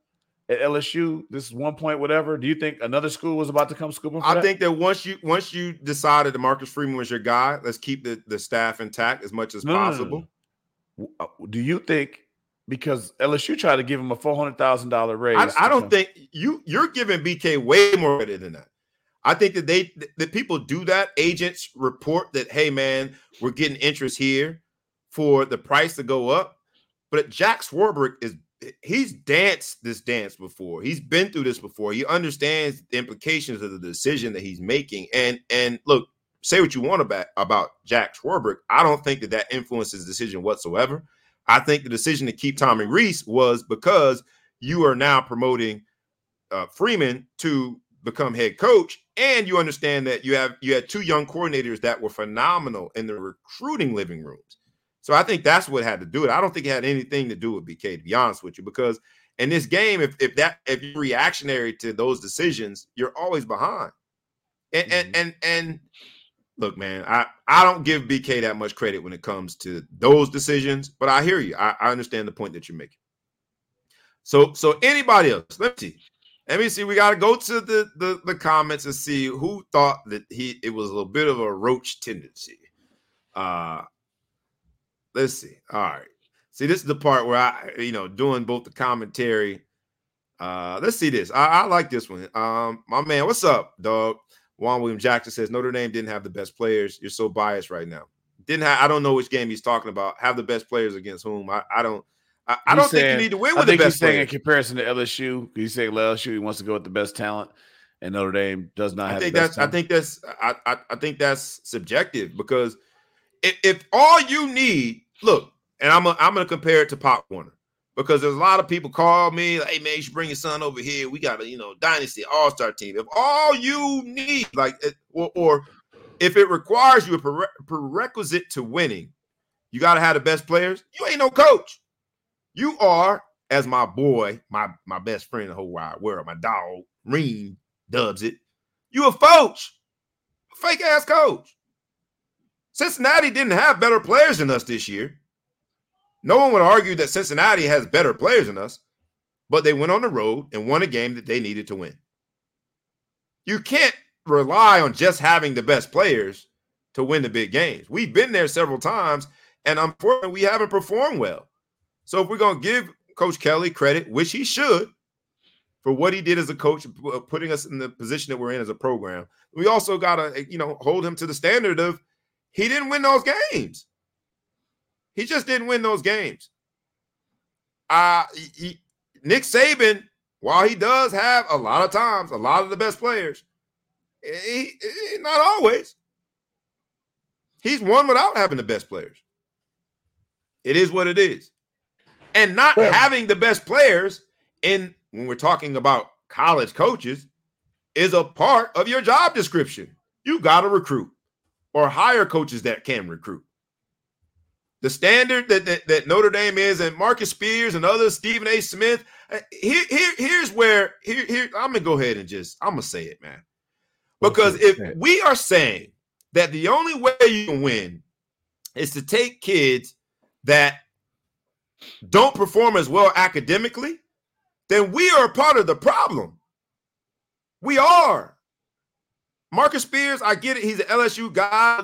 at LSU, this is 1 point whatever. Do you think another school was about to come scoop him for that? I think that once you decided that Marcus Freeman was your guy, let's keep the staff intact as much as possible. No. Do you think because LSU tried to give him a $400,000 raise? I don't think you're giving BK way more credit than that. I think that that people do that. Agents report that, hey man, we're getting interest here for the price to go up, but Jack Swarbrick is. He's danced this dance before. He's been through this before. He understands the implications of the decision that he's making. And look, say what you want about Jack Swarbrick. I don't think that influences his decision whatsoever. I think the decision to keep Tommy Rees was because you are now promoting Freeman to become head coach, and you understand that you had 2 young coordinators that were phenomenal in the recruiting living rooms. So I think that's what had to do it. I don't think it had anything to do with BK, to be honest with you, because in this game, if you're reactionary to those decisions, you're always behind. And look, man, I don't give BK that much credit when it comes to those decisions, but I hear you. I understand the point that you're making. So anybody else? Let me see. We got to go to the comments and see who thought that it was a little bit of a roach tendency. Let's see. All right. See, this is the part where I doing both the commentary. Let's see this. I like this one. My man, what's up, dog? Juan William Jackson says, Notre Dame didn't have the best players. You're so biased right now. I don't know which game he's talking about. Have the best players against whom? I don't think you need to win with the best players. I think he's saying in comparison to LSU, he's saying LSU, he wants to go with the best talent. And Notre Dame does not have the best talent. I think that's subjective because if all you need, look, and I'm gonna compare it to Pop Warner because there's a lot of people call me, like, hey man, you should bring your son over here. We got a dynasty all-star team. If all you need, or if it requires you a prerequisite to winning, you gotta have the best players. You ain't no coach. You are, as my boy, my best friend in the whole wide world, my dog Reem dubs it. You a coach. Fake ass coach. Cincinnati didn't have better players than us this year. No one would argue that Cincinnati has better players than us, but they went on the road and won a game that they needed to win. You can't rely on just having the best players to win the big games. We've been there several times, and unfortunately, we haven't performed well. So if we're going to give Coach Kelly credit, which he should, for what he did as a coach, putting us in the position that we're in as a program, we also got to, hold him to the standard of he didn't win those games. He just didn't win those games. Nick Saban, while he does have a lot of times, a lot of the best players, he not always. He's won without having the best players. It is what it is. And not having the best players in when we're talking about college coaches is a part of your job description. You got to recruit or hire coaches that can recruit. The standard that Notre Dame is, and Marcus Spears and others, Stephen A. Smith. Here's where I'm gonna go ahead and I'm gonna say it, man. Because if we are saying that the only way you can win is to take kids that don't perform as well academically, then we are part of the problem. We are. Marcus Spears, I get it. He's an LSU guy.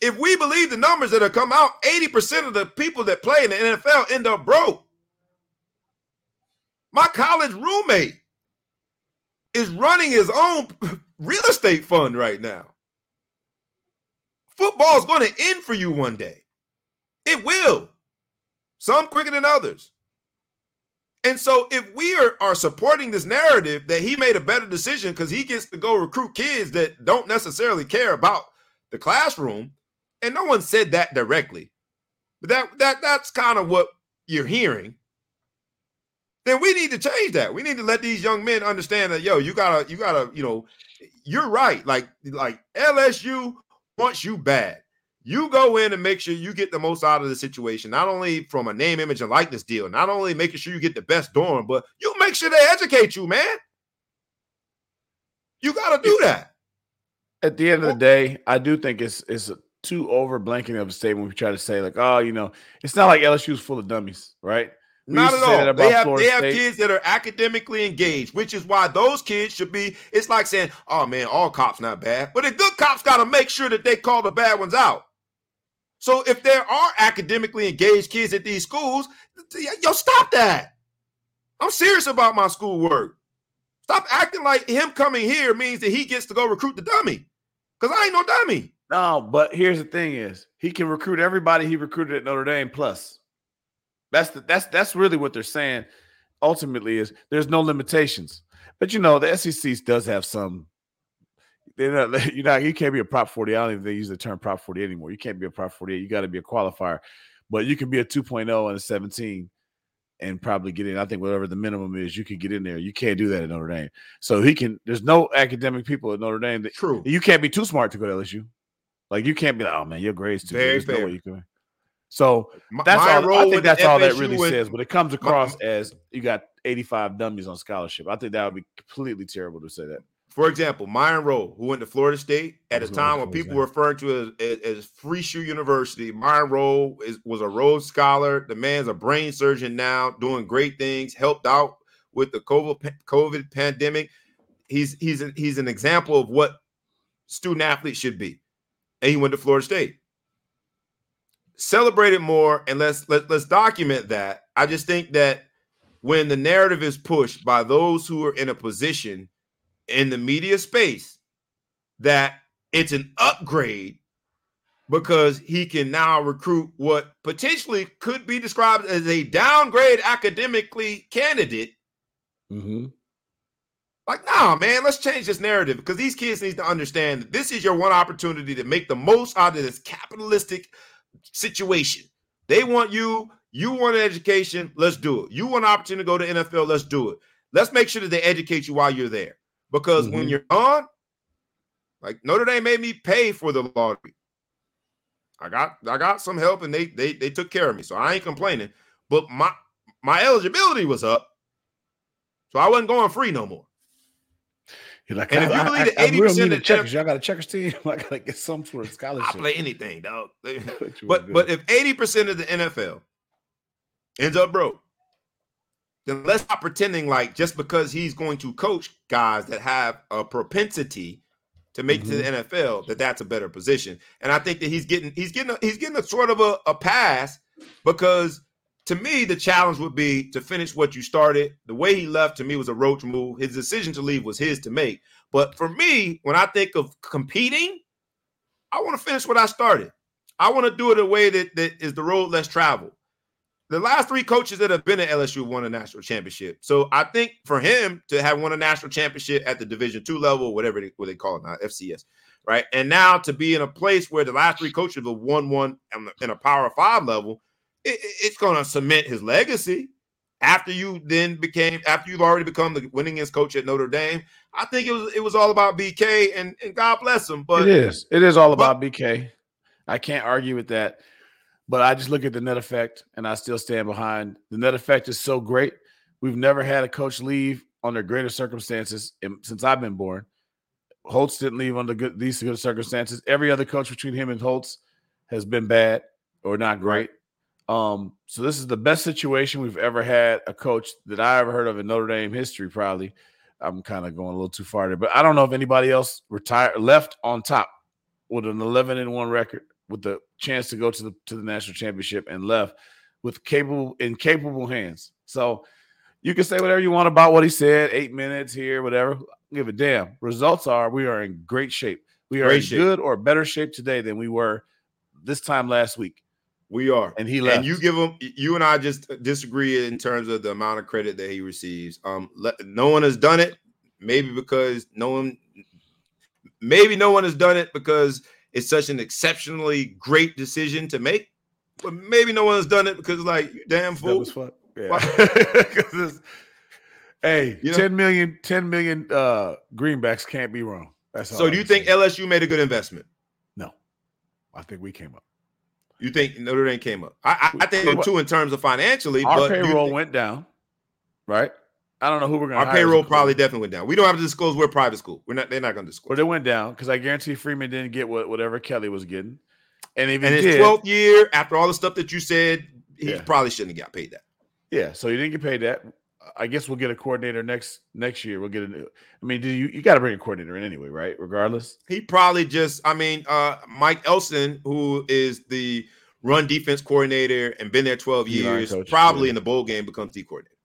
If we believe the numbers that have come out, 80% of the people that play in the NFL end up broke. My college roommate is running his own real estate fund right now. Football is going to end for you one day. It will. Some quicker than others. And so if we are supporting this narrative that he made a better decision because he gets to go recruit kids that don't necessarily care about the classroom, and no one said that directly, but that's kind of what you're hearing, then we need to change that. We need to let these young men understand that, you gotta, you're right. Like LSU wants you bad. You go in and make sure you get the most out of the situation, not only from a name, image, and likeness deal, not only making sure you get the best dorm, but you make sure they educate you, man. You gotta do that. At the end of the day, I do think it's too over-blanketing of a statement. We try to say, it's not like LSU's full of dummies, right? Not at all. They have kids that are academically engaged, which is why those kids should be – it's like saying, oh, man, all cops not bad. But the good cops got to make sure that they call the bad ones out. So if there are academically engaged kids at these schools, stop that. I'm serious about my schoolwork. Stop acting like him coming here means that he gets to go recruit the dummy. Because I ain't no dummy. No, but here's the thing is, he can recruit everybody he recruited at Notre Dame plus. That's really what they're saying ultimately is there's no limitations. But, the SEC does have some. You can't be a Prop 40. I don't even think they use the term Prop 40 anymore. You can't be a Prop 48. You got to be a qualifier. But you can be a 2.0 and a 17 and probably get in. I think whatever the minimum is, you can get in there. You can't do that at Notre Dame. So there's no academic people at Notre Dame. True. You can't be too smart to go to LSU. You can't be like, oh, man, your grade's too good. There's no way you can. So that's all. I think that's all that really says, but it comes across as you got 85 dummies on scholarship. I think that would be completely terrible to say that. For example, Myron Rowe, who went to Florida State at a time when people were referring to it as Fickell University. Myron Rowe was a Rhodes Scholar. The man's a brain surgeon now, doing great things, helped out with the COVID pandemic. He's an example of what student-athletes should be. And he went to Florida State. Celebrate it more, and let's document that. I just think that when the narrative is pushed by those who are in a position in the media space that it's an upgrade because he can now recruit what potentially could be described as a downgrade academically candidate. Mm-hmm. Nah, man, let's change this narrative because these kids need to understand that this is your one opportunity to make the most out of this capitalistic situation. They want you. You want an education. Let's do it. You want an opportunity to go to the NFL. Let's do it. Let's make sure that they educate you while you're there. Because when you're on, Notre Dame made me pay for the lottery. I got some help and they took care of me. So I ain't complaining. But my eligibility was up. So I wasn't going free no more. You're like, and if you believe that 80% of checkers, y'all got a checkers team, I gotta get some sort of scholarship. I play anything, dog. but if 80% of the NFL ends up broke, then let's stop pretending like just because he's going to coach guys that have a propensity to make it to the NFL, that's a better position. And I think that he's getting a sort of a pass, because to me the challenge would be to finish what you started. The way he left, to me, was a roach move. His decision to leave was his to make. But for me, when I think of competing, I want to finish what I started. I want to do it a way that is the road less traveled. The last three coaches that have been at LSU won a national championship. So I think for him to have won a national championship at the Division II level, whatever they call it now, FCS, right? And now to be in a place where the last three coaches have won one in a Power 5 level, it's going to cement his legacy. After you've already become the winningest coach at Notre Dame, I think it was all about BK, and God bless him. But it is all about BK. I can't argue with that. But I just look at the net effect, and I still stand behind. The net effect is so great. We've never had a coach leave under greater circumstances since I've been born. Holtz didn't leave under these good circumstances. Every other coach between him and Holtz has been bad or not great. So this is the best situation we've ever had a coach that I ever heard of in Notre Dame history, probably. I'm kind of going a little too far there. But I don't know if anybody else left on top with an 11-1 record, with the chance to go to the national championship, and left with incapable hands. So you can say whatever you want about what he said, 8 minutes here, whatever. I don't give a damn. Results are we are in great shape. We are in good or better shape today than we were this time last week. We are. And he left. And you and I just disagree in terms of the amount of credit that he receives. No one has done it. Maybe no one has done it because it's such an exceptionally great decision to make, but maybe no one's done it because, like, you damn fool. That was fun. Yeah. Hey, you know? 10 million greenbacks can't be wrong. That's all. So, do you think LSU made a good investment? No, I think we came up. You think Notre Dame came up? I think too in terms of financially. Our payroll went down, right? I don't know who we're going to hire. Our payroll probably definitely went down. We don't have to disclose we're a private school. They're not going to disclose. But it went down because I guarantee Freeman didn't get whatever Kelly was getting. And if in his 12th year, after all the stuff that you said, he probably shouldn't have got paid that. Yeah, so he didn't get paid that. I guess we'll get a coordinator next year. We'll get a new. I mean, you got to bring a coordinator in anyway, right? Regardless. He probably Mike Elson, who is the run defense coordinator and been there 12 years, probably in the bowl game becomes the coordinator.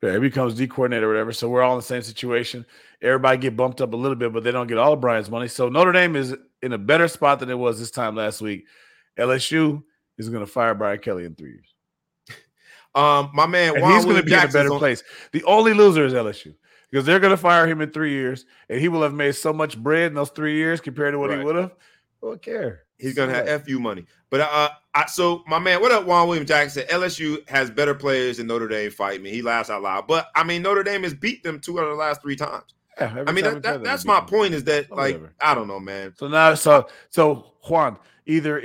Yeah, he becomes D coordinator or whatever. So we're all in the same situation. Everybody get bumped up a little bit, but they don't get all of Brian's money. So Notre Dame is in a better spot than it was this time last week. LSU is going to fire Brian Kelly in 3 years. My man, and he's going to be in a better place. The only loser is LSU because they're going to fire him in 3 years, and he will have made so much bread in those 3 years compared to what he would have. Who would care? He's going to have FU money. But so my man, what up, Juan William Jackson? LSU has better players than Notre Dame, fight me. He laughs out loud. But, I mean, Notre Dame has beat them two out of the last three times. Yeah, I mean, that's my point is that, like, whatever. I don't know, man. So now, so Juan, either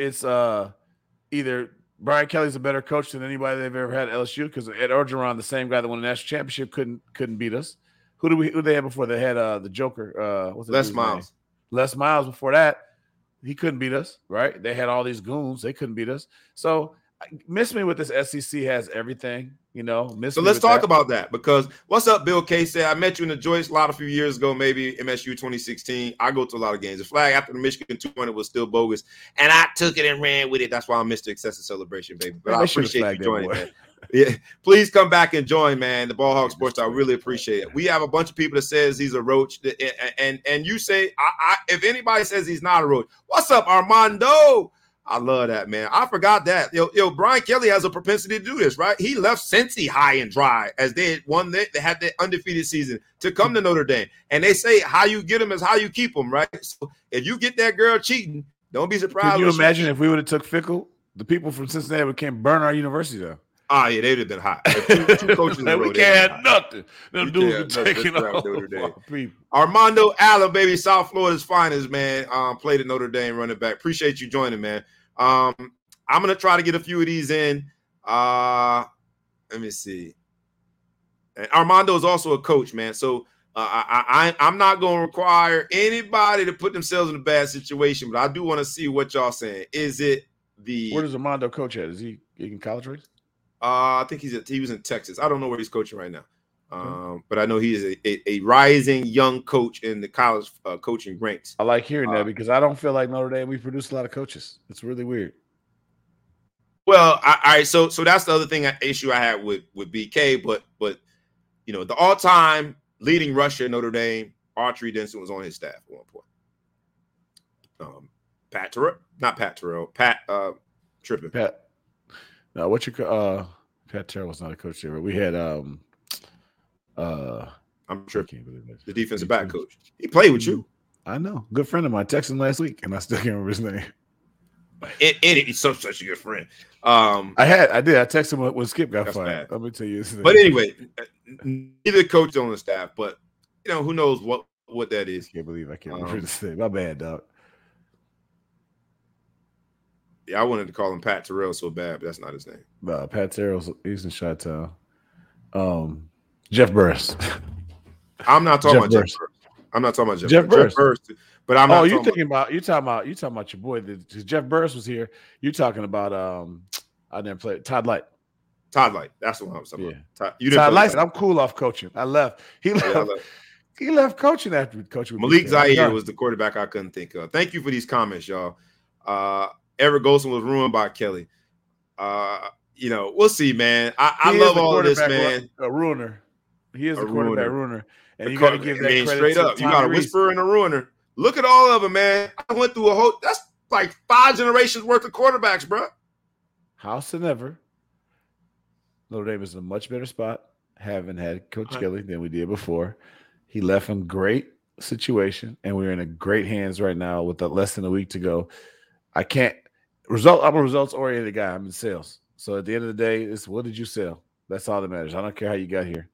Brian Kelly's a better coach than anybody they've ever had at LSU because Ed Orgeron, the same guy that won the national championship, couldn't beat us. Who they had before? They had the Joker. Les Miles. Les Miles before that. He couldn't beat us, right? They had all these goons. They couldn't beat us. So miss me with this SEC has everything, you know. So let's talk about that because what's up, Bill K said, I met you in the Joyce lot a few years ago, maybe MSU 2016. I go to a lot of games. The flag after the Michigan 200 was still bogus, and I took it and ran with it. That's why I missed the excessive celebration, baby. But I appreciate you joining, man. Yeah, please come back and join, man. The Ball Hog Sports, I really appreciate it. We have a bunch of people that says he's a roach, and you say, I if anybody says he's not a roach, what's up, Armando? I love that, man. I forgot that. Yo, Brian Kelly has a propensity to do this, right? He left Cincy high and dry as they had they had their undefeated season to come to Notre Dame, and they say how you get them is how you keep them, right? So if you get that girl cheating, don't be surprised. Can you imagine if we would have took Fickell? The people from Cincinnati would came burn our university though. Oh, yeah, they'd have been hot. Two coaches in a row, we can't have nothing. Them dudes are taking off. Armando Allen, baby, South Florida's finest, man. Played at Notre Dame running back. Appreciate you joining, man. I'm going to try to get a few of these in. Let me see. And Armando is also a coach, man. So I'm not going to require anybody to put themselves in a bad situation, but I do want to see what y'all saying. Is it the – where does Armando coach at? Is he in college race? I think he was in Texas. I don't know where he's coaching right now. But I know he is a rising young coach in the college coaching ranks. I like hearing that because I don't feel like Notre Dame, we produce a lot of coaches. It's really weird. Well, all right. So that's the other thing I had with BK, but you know, the all-time leading rusher at Notre Dame, Archery Denson, was on his staff at one point. Pat Terrell was not a coach there. We had I'm sure the defensive back coach. He played with you. I know. Good friend of mine. Texted him last week, and I still can't remember his name. It's such a good friend. I texted him when Skip got fired. Let me tell you. But anyway, neither coach on the staff. But you know, who knows what that is? I can't remember this thing. My bad, dog. Yeah, I wanted to call him Pat Terrell so bad, but that's not his name. Pat Terrell, he's in Chi-Town. Jeff Burris. I'm not talking about Jeff Burris. I'm not talking about Jeff Burris. Jeff Burris. But I'm not. Oh, you're thinking about you're talking about your boy. Jeff Burris was here. You're talking about I never played Todd Lyght. Todd Lyght. That's what I was talking about. Todd Lyght. I'm cool off coaching. I left. He left coaching after coaching. Malik Zaire was the quarterback I couldn't think of. Thank you for these comments, y'all. Everett Golson was ruined by Kelly. You know, we'll see, man. I love all this, man. A ruiner. He is a quarterback ruiner. And you got to give that credit straight up. You got a whisperer and a ruiner. Look at all of them, man. I went through a whole – that's like 5 generations worth of quarterbacks, bro. Howsoever, Notre Dame is in a much better spot having had Coach Kelly than we did before. He left in great situation, and we're in a great hands right now with less than a week to go. I'm a results-oriented guy. I'm in sales. So at the end of the day, it's what did you sell? That's all that matters. I don't care how you got here.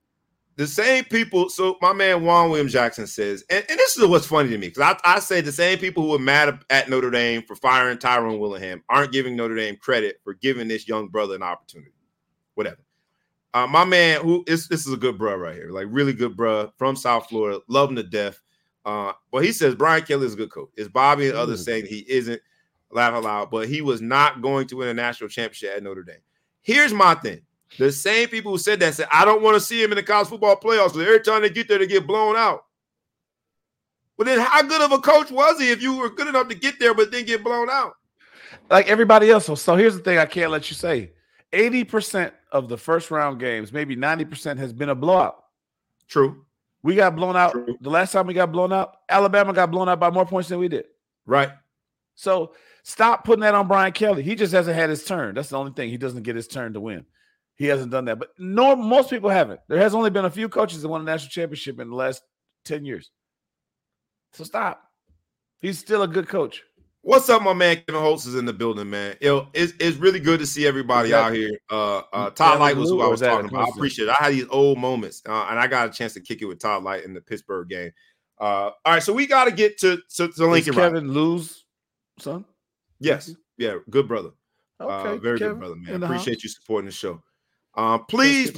The same people, so my man Juan William Jackson says, and this is what's funny to me, because I say the same people who are mad at Notre Dame for firing Tyrone Willingham aren't giving Notre Dame credit for giving this young brother an opportunity. Whatever. My man, this is a good bruh right here, like really good bruh from South Florida, loving to death. Well, he says Brian Kelly is a good coach. It's Bobby and others saying he isn't, laugh out loud, but he was not going to win a national championship at Notre Dame. Here's my thing. The same people who said that said, I don't want to see him in the college football playoffs. So every time they get there, they get blown out. Well, then how good of a coach was he if you were good enough to get there but then get blown out? Like everybody else. So here's the thing I can't let you say. 80% of the first-round games, maybe 90%, has been a blowout. True. We got blown out. True. The last time we got blown out, Alabama got blown out by more points than we did. Right. So stop putting that on Brian Kelly. He just hasn't had his turn. That's the only thing. He doesn't get his turn to win. He hasn't done that, but no, most people haven't. There has only been a few coaches that won a national championship in the last 10 years. So stop. He's still a good coach. What's up, my man? Kevin Holtz is in the building, man. Yo, it's really good to see everybody out here. Todd Lyght was who I was talking about. I appreciate it. I had these old moments, and I got a chance to kick it with Todd Lyght in the Pittsburgh game. All right, so we got to get to Lincoln Riley. Kevin Lou's son? Yes. Yeah, good brother. Okay, very Kevin, good brother, man. Appreciate you supporting the show. Please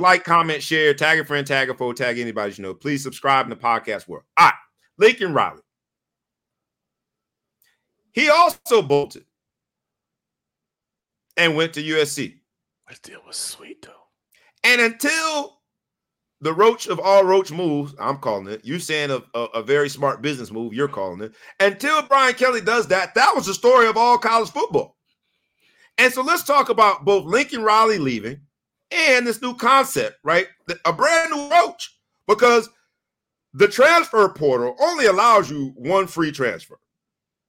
like, comment, share, tag a friend, tag a foe, tag anybody you know. Please subscribe in the podcast world. All right, Lincoln Riley. He also bolted and went to USC. That deal was sweet, though. And until the roach of all roach moves, I'm calling it, you saying a very smart business move, you're calling it, until Brian Kelly does that, that was the story of all college football. And so let's talk about both Lincoln Riley leaving and this new concept, right? A brand new roach, because the transfer portal only allows you one free transfer.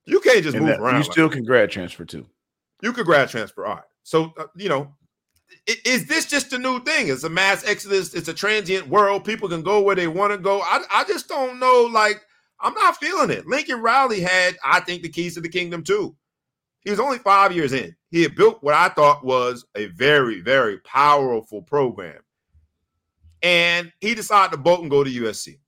You can't just move around. You still can grad transfer too. You can grad transfer. All right. So, you know, is this just a new thing? It's a mass exodus. It's a transient world. People can go where they want to go. I just don't know. Like, I'm not feeling it. Lincoln Riley had, I think, the keys to the kingdom too. He was only 5 years in. He had built what I thought was a very, very powerful program. And he decided to bolt and go to USC.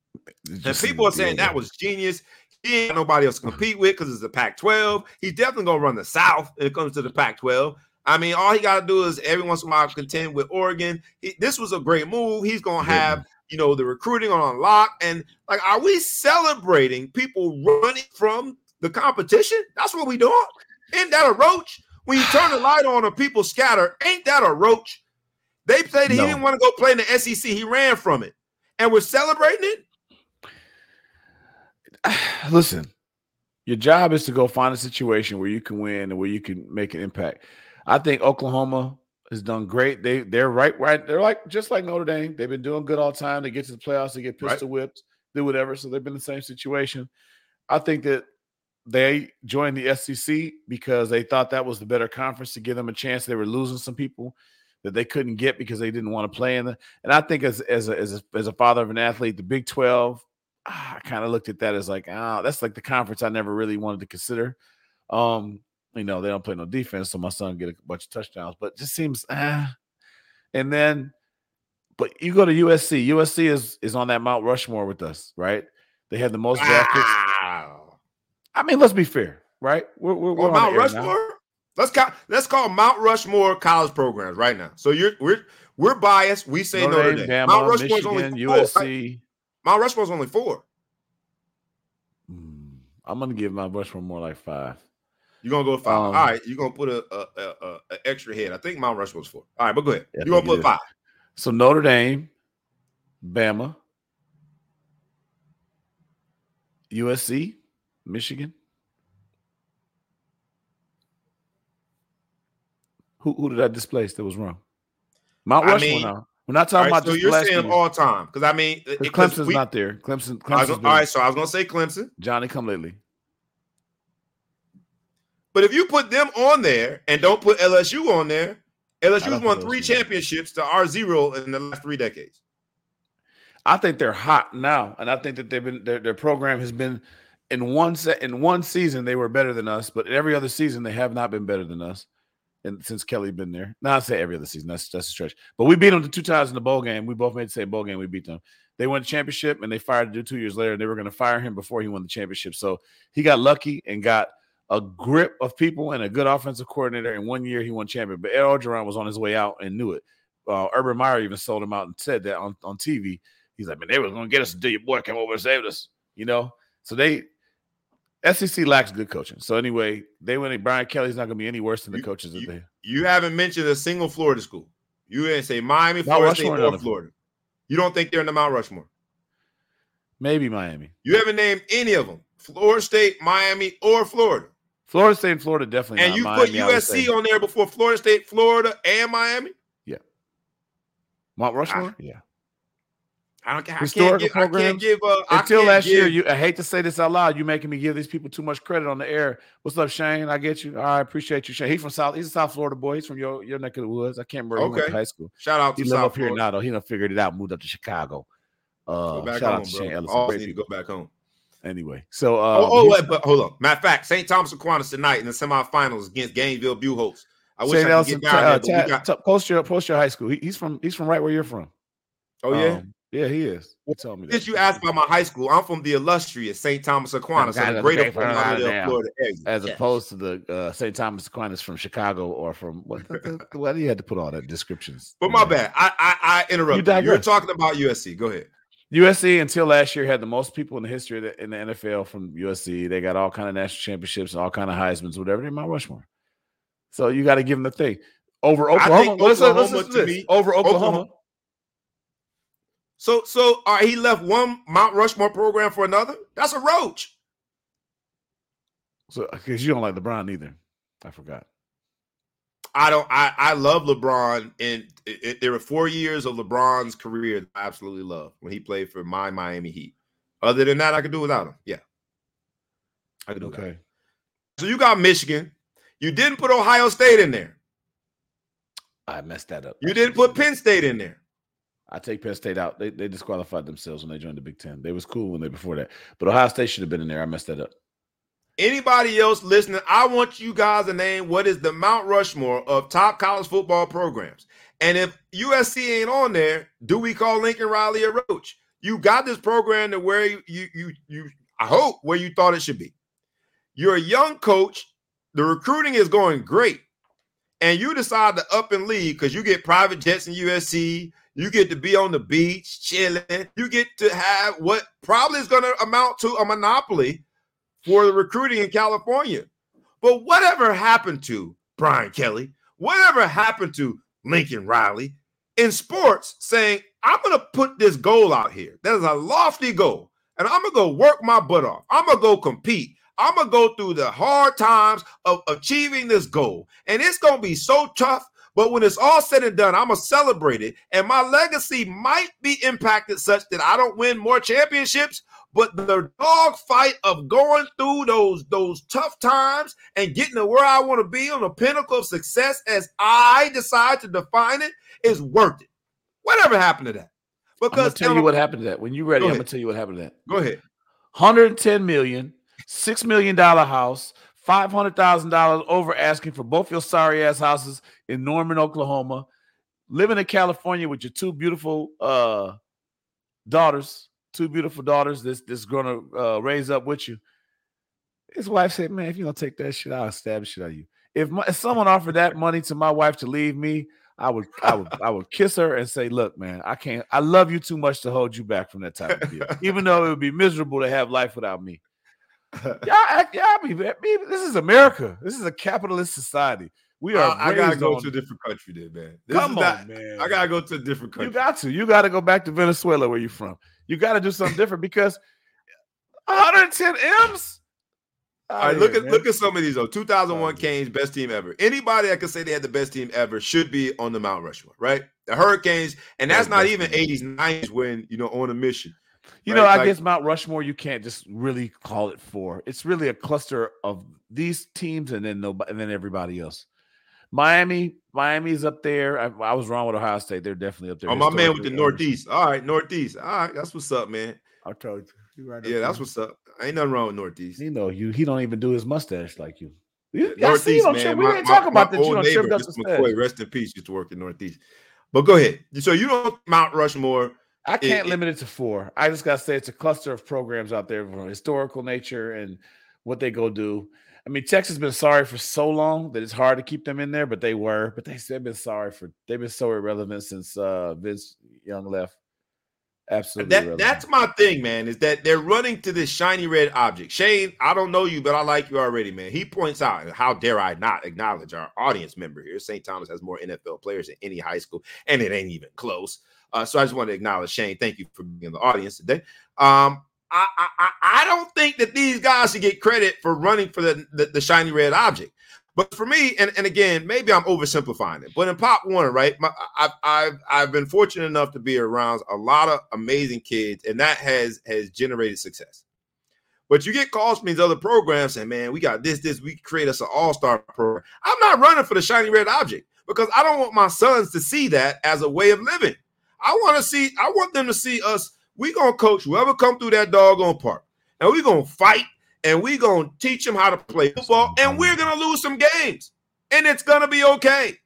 And people are saying that was genius. He ain't got nobody else to compete with because it's the Pac-12. He's definitely going to run the South when it comes to the Pac-12. I mean, all he got to do is every once in a while contend with Oregon. This was a great move. He's going to have you know, the recruiting on lock. And like, are we celebrating people running from the competition? That's what we doing. Ain't that a roach? When you turn the light on and people scatter, ain't that a roach? They played it. No. He didn't want to go play in the SEC. He ran from it. And we're celebrating it? Listen, your job is to go find a situation where you can win and where you can make an impact. I think Oklahoma has done great. They're right. They're like just like Notre Dame. They've been doing good all the time. They get to the playoffs, they get pistol whipped, do whatever. So they've been in the same situation. I think that they joined the SEC because they thought that was the better conference to give them a chance. They were losing some people that they couldn't get because they didn't want to play in. And I think as a father of an athlete, the Big 12, I kind of looked at that as like, that's like the conference I never really wanted to consider. You know, they don't play no defense, so my son get a bunch of touchdowns. But it just seems, And then, but you go to USC. USC is on that Mount Rushmore with us, right? They had the most draft picks. I mean, let's be fair, right? We're on Mount Rushmore. Let's call Mount Rushmore college programs right now. So we're biased. We say Notre Dame. Mount Rushmore's only four, USC. Right? Mount Rushmore's only four. I'm gonna give Mount Rushmore more like five. You're gonna go five. All right, you're gonna put an extra head. I think Mount Rushmore's four. All right, but go ahead. Yeah, you're gonna put five. So Notre Dame, Bama, USC, Michigan. Who did I displace that was wrong? Mount Rushmore. Now we're not talking about. So you're saying all time because I mean Clemson's not there. Clemson. All right, so I was gonna say Clemson. Johnny come lately. But if you put them on there and don't put LSU on there, LSU's won three championships to our zero in the last 3 decades. I think they're hot now, and I think that they've been their program has been in one season they were better than us, but every other season they have not been better than us. And since Kelly's been there, I say every other season. That's a stretch. But we beat them 2 times in the bowl game. We both made the same bowl game. We beat them. They won the championship, and they fired the dude 2 years later. They were going to fire him before he won the championship. So he got lucky and got a grip of people and a good offensive coordinator. In 1 year, he won champion. But Ed Orgeron was on his way out and knew it. Urban Meyer even sold him out and said that on TV. He's like, man, they were going to get us until your boy came over and saved us. You know? So they – SEC lacks good coaching. So anyway, Brian Kelly's not going to be any worse than the coaches that they have. You haven't mentioned a single Florida school. You didn't say Miami, Florida State, or Florida. You don't think they're in the Mount Rushmore? Maybe Miami. You haven't named any of them. Florida State, Miami, or Florida. Florida State and Florida definitely not. And you put USC on there before Florida State, Florida, and Miami? Yeah. Mount Rushmore? Yeah. I hate to say this out loud. You're making me give these people too much credit on the air. What's up, Shane? I get you. I appreciate you, Shane. He's a South Florida boy. He's from your neck of the woods. I can't remember. Okay. He went to high school. Shout out to South Florida. He lives up here now, though. He done figured it out. Moved up to Chicago. Shout out to Shane Ellison. All need to go back home. Anyway, so but hold on. Matter of fact, St. Thomas Aquinas tonight in the semifinals against Gainesville Bulldogs. I wish Shane I could get down there. Post your high school. He's from right where you're from. Oh yeah. Yeah, he is. You tell me that. You asked about my high school? I'm from the illustrious St. Thomas Aquinas, greater Florida area. As opposed to the St. Thomas Aquinas from Chicago or from what? Well, you had to put all that descriptions. But my bad. I interrupted. You were talking about USC. Go ahead. USC until last year had the most people in the history of in the NFL from USC. They got all kind of national championships and all kind of Heismans, whatever. They might Rushmore. So you got to give them the thing over Oklahoma. Over Oklahoma. So he left one Mount Rushmore program for another? That's a roach. So, because you don't like LeBron either. I forgot. I love LeBron, and there were 4 years of LeBron's career that I absolutely love when he played for my Miami Heat. Other than that, I could do without him. Yeah. I could do without him. So you got Michigan. You didn't put Ohio State in there. I messed that up. You didn't put Penn State in there. I take Penn State out. They disqualified themselves when they joined the Big Ten. They was cool when they before that. But Ohio State should have been in there. I messed that up. Anybody else listening, I want you guys to name what is the Mount Rushmore of top college football programs. And if USC ain't on there, do we call Lincoln Riley a roach? You got this program to where you I hope where you thought it should be. You're a young coach. The recruiting is going great. and you decide to up and leave because you get private jets in USC, you get to be on the beach chilling, you get to have what probably is going to amount to a monopoly for the recruiting in California. But whatever happened to Brian Kelly, whatever happened to Lincoln Riley in sports saying, I'm going to put this goal out here. There's a lofty goal, and I'm going to go work my butt off. I'm going to go compete. I'm going to go through the hard times of achieving this goal, and it's going to be so tough, but when it's all said and done, I'm going to celebrate it, and my legacy might be impacted such that I don't win more championships, but the dog fight of going through those tough times and getting to where I want to be on the pinnacle of success as I decide to define it is worth it. Whatever happened to that? Because I'm going to tell you what happened to that. When you're ready, I'm going to tell you what happened to that. Go ahead. $110 million, $6 million house, $500,000 over asking for both your sorry-ass houses in Norman, Oklahoma, living in California with your two beautiful daughters. Two beautiful daughters that's going to raise up with you. His wife said, man, if you're going to take that shit, I'll stab the shit out of you. If someone offered that money to my wife to leave me, I would kiss her and say, look, man, I can't. I love you too much to hold you back from that type of deal, even though it would be miserable to have life without me. This is America. This is a capitalist society. We are. I gotta go to a different country, then, man. Come on, man. I gotta go to a different country. You gotta go back to Venezuela, where you're from. You gotta do something different because 110 M's. All right, look at some of these though. 2001 Canes, best team ever. Anybody that can say they had the best team ever should be on the Mount Rushmore, right? The Hurricanes, and that's not even 80s, 90s when on a mission. I guess Mount Rushmore, you can't just really call it four. It's really a cluster of these teams, and then nobody, and then everybody else. Miami's up there. I was wrong with Ohio State. They're definitely up there. Oh, my man with the Northeast. All right, Northeast. All right, that's what's up, man. I told you. Right yeah, that's there. What's up. Ain't nothing wrong with Northeast. He don't even do his mustache like you. Northeast, man. Sure. We didn't talk about that. You don't trip up McCoy, rest in peace, used to work in Northeast. But go ahead. So you don't Mount Rushmore. I can't limit it to four. I just got to say it's a cluster of programs out there for historical nature and what they go do. I mean, Texas has been sorry for so long that it's hard to keep them in there, but they were. But they've been sorry for – they've been so irrelevant since Vince Young left. Absolutely irrelevant. That's my thing, man, is that they're running to this shiny red object. Shane, I don't know you, but I like you already, man. He points out, how dare I not acknowledge our audience member here. St. Thomas has more NFL players than any high school, and it ain't even close. So I just want to acknowledge Shane. Thank you for being in the audience today. I don't think that these guys should get credit for running for the shiny red object. But for me, and again, maybe I'm oversimplifying it, but in Pop Warner, right, I've been fortunate enough to be around a lot of amazing kids, and that has generated success. But you get calls from these other programs saying, man, we got this, we create us an all-star program. I'm not running for the shiny red object because I don't want my sons to see that as a way of living. I want them to see us. We're going to coach whoever come through that doggone park, and we're going to fight, and we're going to teach them how to play football, and we're going to lose some games, and it's going to be okay.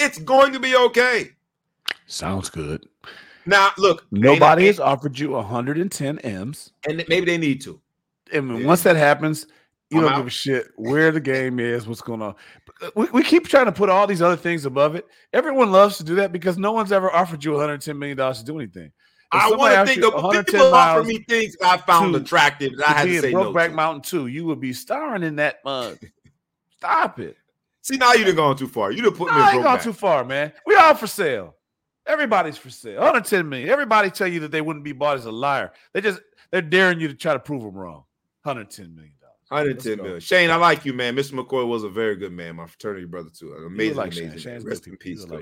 It's going to be okay. Sounds good. Now, look. Nobody has offered you 110 M's. And maybe they need to. And once that happens, you don't give a shit where the game is, what's going on. We keep trying to put all these other things above it. Everyone loves to do that because no one's ever offered you $110 million to do anything. I want to think of people offer me things I found attractive that I had to say no to. Brokeback Mountain 2, you would be starring in that mug. Stop it. See, now you done gone too far. You done put me in Brokeback. I ain't gone too far, man. We all for sale. Everybody's for sale. 110 million. Everybody tell you that they wouldn't be bought as a liar. They're daring you to try to prove them wrong. $110 million. $110 million. Shane, I like you, man. Mr. McCoy was a very good man. My fraternity brother, too. An amazing, amazing. Rest in peace. All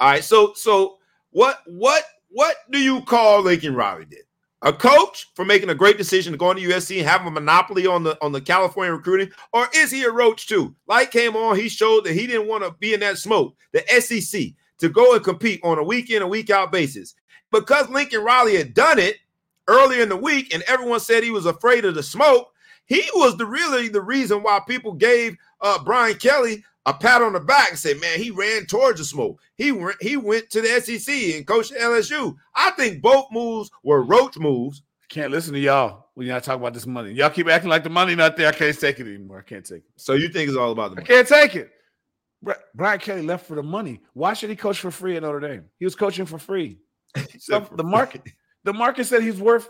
right, so what do you call Lincoln Riley did? A coach for making a great decision to go into USC and have a monopoly on the California recruiting? Or is he a roach too? Light came on, he showed that he didn't want to be in that smoke, the SEC, to go and compete on a week-in, a week-out basis. Because Lincoln Riley had done it earlier in the week and everyone said he was afraid of the smoke, he was really the reason why people gave Brian Kelly a pat on the back and say, man, he ran towards the smoke. He went to the SEC and coached LSU. I think both moves were roach moves. Can't listen to y'all when y'all talk about this money. Y'all keep acting like the money not there. I can't take it anymore. I can't take it. So you think it's all about the money? I can't take it. Brian Kelly left for the money. Why should he coach for free at Notre Dame? He was coaching for free. So the market said he's worth.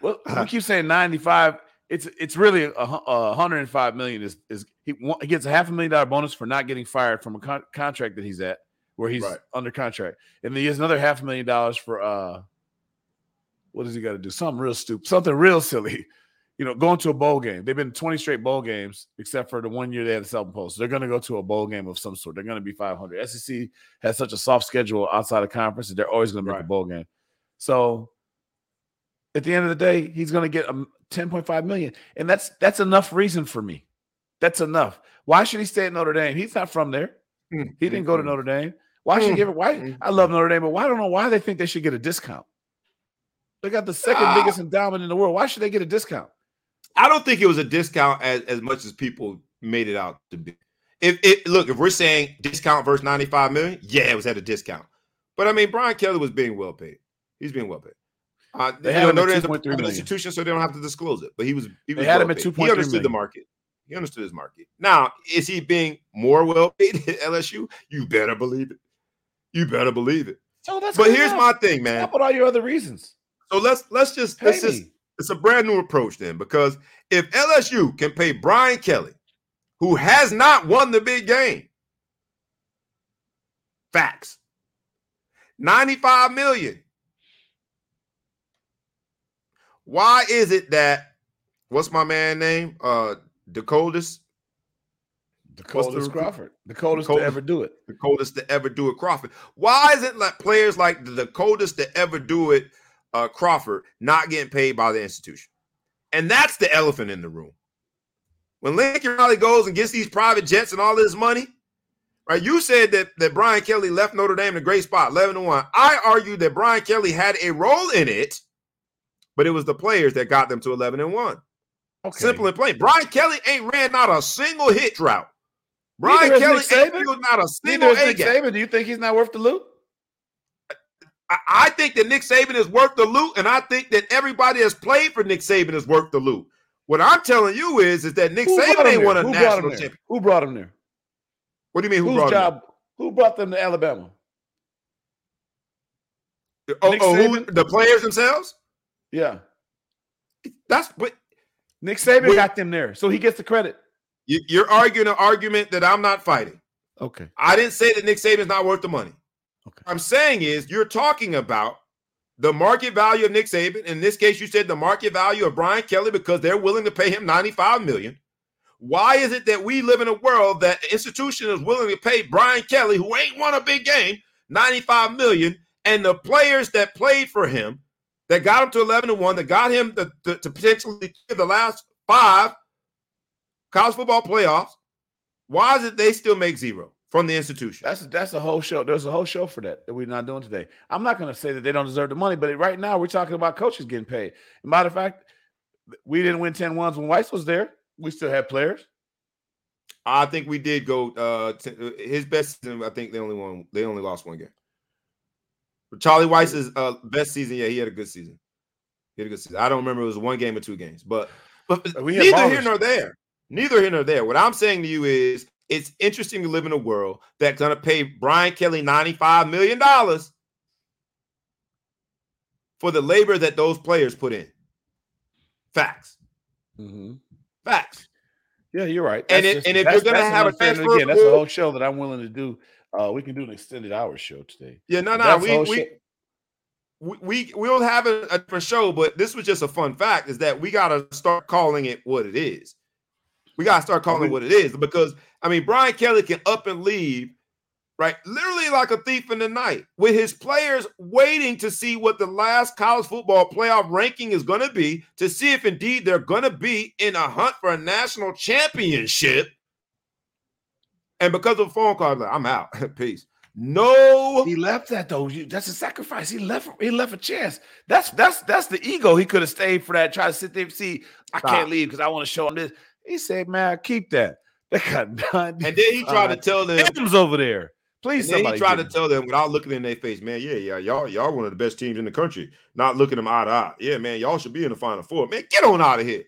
Well, we keep saying 95. It's really $105 million. He gets a $500,000 bonus for not getting fired from a contract that he's at, where he's under contract, and then he has another $500,000 for what does he got to do? Something real silly. You know, going to a bowl game. They've been 20 straight bowl games, except for the one year they had the self-imposed. They're going to go to a bowl game of some sort. They're going to be 500. SEC has such a soft schedule outside of conference that they're always going to make a bowl game. So at the end of the day, he's going to get $10.5 million. And that's enough reason for me. That's enough. Why should he stay at Notre Dame? He's not from there. He didn't go to Notre Dame. Why should he give it? Why? I love Notre Dame, but I don't know why they think they should get a discount. They got the second biggest endowment in the world. Why should they get a discount? I don't think it was a discount as much as people made it out to be. If we're saying discount versus $95 million, yeah, it was at a discount. But, I mean, Brian Kelly was being well paid. He's being well paid. They had him at $2.3 million. Institution, so they don't have to disclose it. But he was well paid. He understood the market. He understood his market. Now, is he being more well paid at LSU? You better believe it. So that's but here's my thing, man. Stop with all your other reasons. So let's just it's a brand new approach then, because if LSU can pay Brian Kelly, who has not won the big game, facts, $95 million, why is it that, what's my man's name? The coldest to ever do it, Crawford. Why is it like players like the coldest to ever do it, Crawford, not getting paid by the institution? And that's the elephant in the room. When Lincoln Riley goes and gets these private jets and all this money, right? You said that Brian Kelly left Notre Dame in a great spot, 11-1. I argue that Brian Kelly had a role in it, but it was the players that got them to 11-1. Okay. Simple and plain. Brian Kelly ain't ran not a single hit route. Brian Kelly ain't not a single A game. Do you think he's not worth the loot? I think that Nick Saban is worth the loot, and I think that everybody that's played for Nick Saban is worth the loot. What I'm telling you is that Nick Saban ain't won a national championship. Who brought him there? What do you mean who brought him there? Who brought them to Alabama? The players themselves? Yeah. But Nick Saban got them there, so he gets the credit. You're arguing an argument that I'm not fighting. Okay. I didn't say that Nick Saban's not worth the money. Okay. What I'm saying is you're talking about the market value of Nick Saban. In this case, you said the market value of Brian Kelly because they're willing to pay him $95 million. Why is it that we live in a world that the institution is willing to pay Brian Kelly, who ain't won a big game, $95 million, and the players that played for him, that got him to 11-1, that got him to potentially the last 5 college football playoffs, why is it they still make zero? From the institution. That's a whole show. There's a whole show for that we're not doing today. I'm not going to say that they don't deserve the money, but right now we're talking about coaches getting paid. Matter of fact, we didn't win 10-1s when Weiss was there. We still had players. I think we did go his best season. I think they only lost one game. But Charlie Weiss's best season, yeah, he had a good season. I don't remember if it was one game or two games, but we neither here nor there. Neither here nor there. What I'm saying to you is it's interesting to live in a world that's going to pay Brian Kelly $95 million for the labor that those players put in. Facts. Mm-hmm. Facts. Yeah, you're right. And if you're going to have a transfer rule, that's the whole show that I'm willing to do. We can do an extended hour show today. Yeah, no. We'll have a different show, but this was just a fun fact is that we got to start calling it what it is. We got to start calling it what it is because, I mean, Brian Kelly can up and leave, right, literally like a thief in the night with his players waiting to see what the last college football playoff ranking is going to be to see if indeed they're going to be in a hunt for a national championship. And because of a phone call, I'm out. Peace. No. He left that, though. That's a sacrifice. He left a chance. That's the ego. He could have stayed for that, try to sit there and see, I can't leave because I want to show him this. He said, man, keep that. That got done. And then he tried to tell them. Over there. Please, and then he tried to tell them without looking in their face, man, yeah, y'all one of the best teams in the country. Not looking them eye to eye. Yeah, man, y'all should be in the Final Four. Man, get on out of here.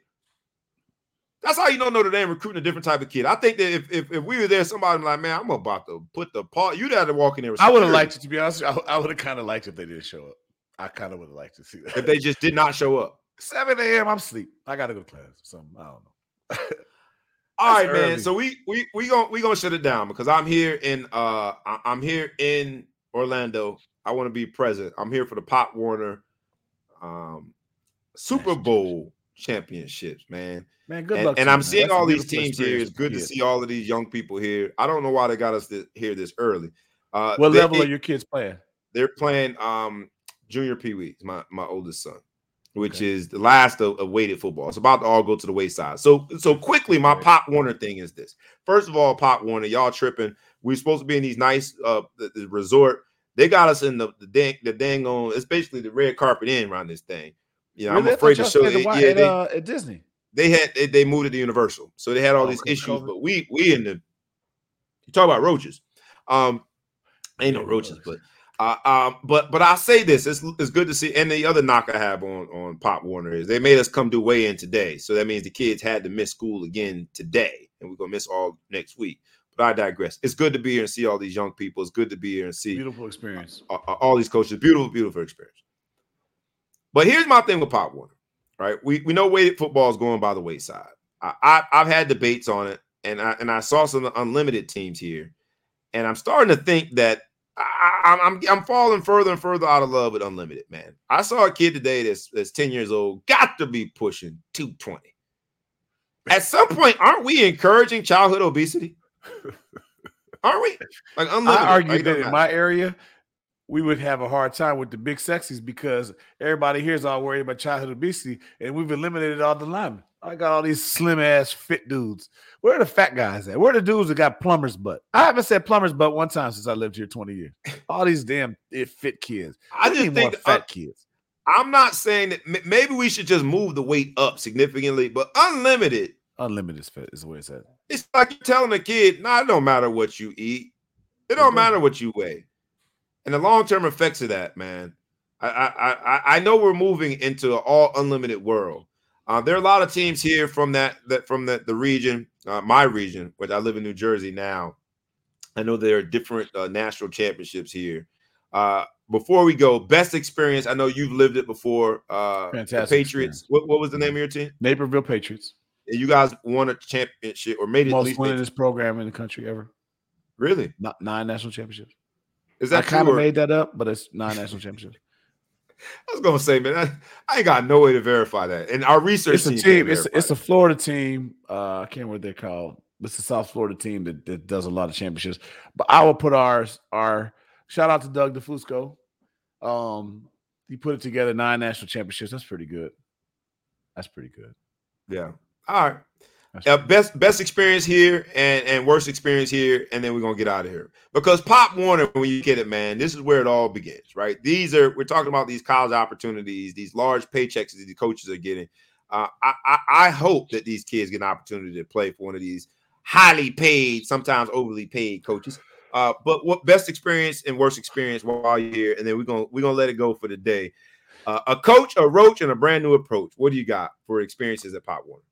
That's how you know Notre Dame recruiting a different type of kid. I think that if we were there, somebody like, man, I'm about to put the part. You'd have to walk in there. I would have liked it, to be honest. I would have kind of liked it if they didn't show up. I kind of would have liked to see that. If they just did not show up. 7 a.m. I'm asleep. I got to go to class or something. I don't know. All right, early, man. So we gonna shut it down because I'm here in Orlando. I want to be present. I'm here for the Pop Warner Super Bowl championships, man. Man, good luck. And I'm seeing all these teams here. It's good to see all of these young people here. I don't know why they got us here this early. What level are your kids playing? They're playing junior peewees. My oldest son. Which is the last of weighted football. It's about to all go to the wayside. So quickly, my Pop Warner thing is this. First of all, Pop Warner, y'all tripping. We're supposed to be in these nice the resort. They got us in the dang on. It's basically the red carpet in around this thing. You know, really? I'm afraid to show it. Yeah, at Disney. They moved it to Universal, so they had all these issues. But we in the, you talk about roaches. Ain't no roaches, but I say this, it's good to see. And the other knock I have on Pop Warner is they made us come do weigh-in today, so that means the kids had to miss school again today, and we're gonna miss all next week. But I digress. It's good to be here and see all these young people. It's good to be here and see beautiful experience. All these coaches, beautiful experience. But here's my thing with Pop Warner, right? We know weighted football is going by the wayside. I've had debates on it, and I saw some unlimited teams here, and I'm starting to think that. I'm falling further and further out of love with unlimited, man. I saw a kid today that's 10 years old, got to be pushing 220. At some point, aren't we encouraging childhood obesity? Aren't we? Like unlimited. I argue that in my area, we would have a hard time with the big sexies because everybody here is all worried about childhood obesity, and we've eliminated all the linemen. I got all these slim ass fit dudes. Where are the fat guys at? Where are the dudes that got plumber's butt? I haven't said plumber's butt one time since I lived here 20 years. All these damn fit kids. I just think fat kids. I'm not saying that maybe we should just move the weight up significantly, but unlimited. Unlimited fit is the way it's at. It's like you're telling a kid, nah, it don't matter what you eat. It don't matter what you weigh. And the long-term effects of that, man. I know we're moving into an all unlimited world. There are a lot of teams here from the region, my region, which I live in New Jersey now. I know there are different national championships here. Before we go, best experience. I know you've lived it before. Fantastic the Patriots. What was the name of your team? Naperville Patriots. And you guys won a championship or made it. Most winningest program in the country ever. Really? 9 national championships. Is that I kind of made that up, but it's 9 national championships. I was gonna say, man, I ain't got no way to verify that. And our research team, it's a Florida team. I can't remember what they're called. It's a South Florida team that does a lot of championships. But I will put our shout out to Doug DeFusco. He put it together 9 national championships. That's pretty good. Yeah. All right. Best experience here and worst experience here, and then we're gonna get out of here because Pop Warner, when you get it, man, this is where it all begins, right? We're talking about these college opportunities, these large paychecks that the coaches are getting. I hope that these kids get an opportunity to play for one of these highly paid, sometimes overly paid coaches. But what best experience and worst experience while you're here, and then we're gonna let it go for the day. A coach, a roach, and a brand new approach. What do you got for experiences at Pop Warner?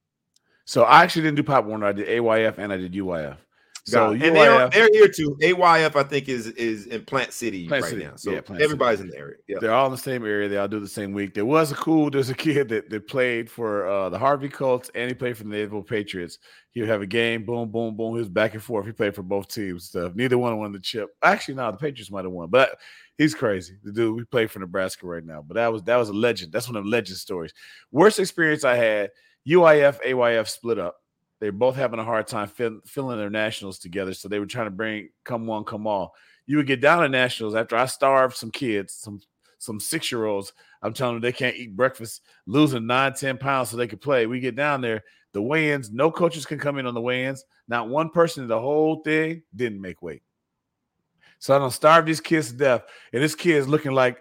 So I actually didn't do Pop Warner. I did AYF and I did UYF. So and UYF, they're here too. AYF, I think, is in Plant City now. So yeah, everybody's in the area. Yep. They're all in the same area. They all do the same week. There's a kid that played for the Harvey Colts and he played for the Naperville Patriots. He would have a game, boom, boom, boom. He was back and forth. He played for both teams. Stuff. Neither one won the chip. Actually, no, the Patriots might have won, but he's crazy. The dude, we play for Nebraska right now. But that was a legend. That's one of the legend stories. Worst experience I had. UIF, AYF split up. They're both having a hard time filling their nationals together, so they were trying to bring come one, come all. You would get down to nationals after I starved some kids, some 6-year-olds. I'm telling them they can't eat breakfast, losing 9-10 pounds so they could play. We get down there. The weigh-ins, no coaches can come in on the weigh-ins. Not one person in the whole thing didn't make weight. So I don't starve these kids to death, and this kid's looking like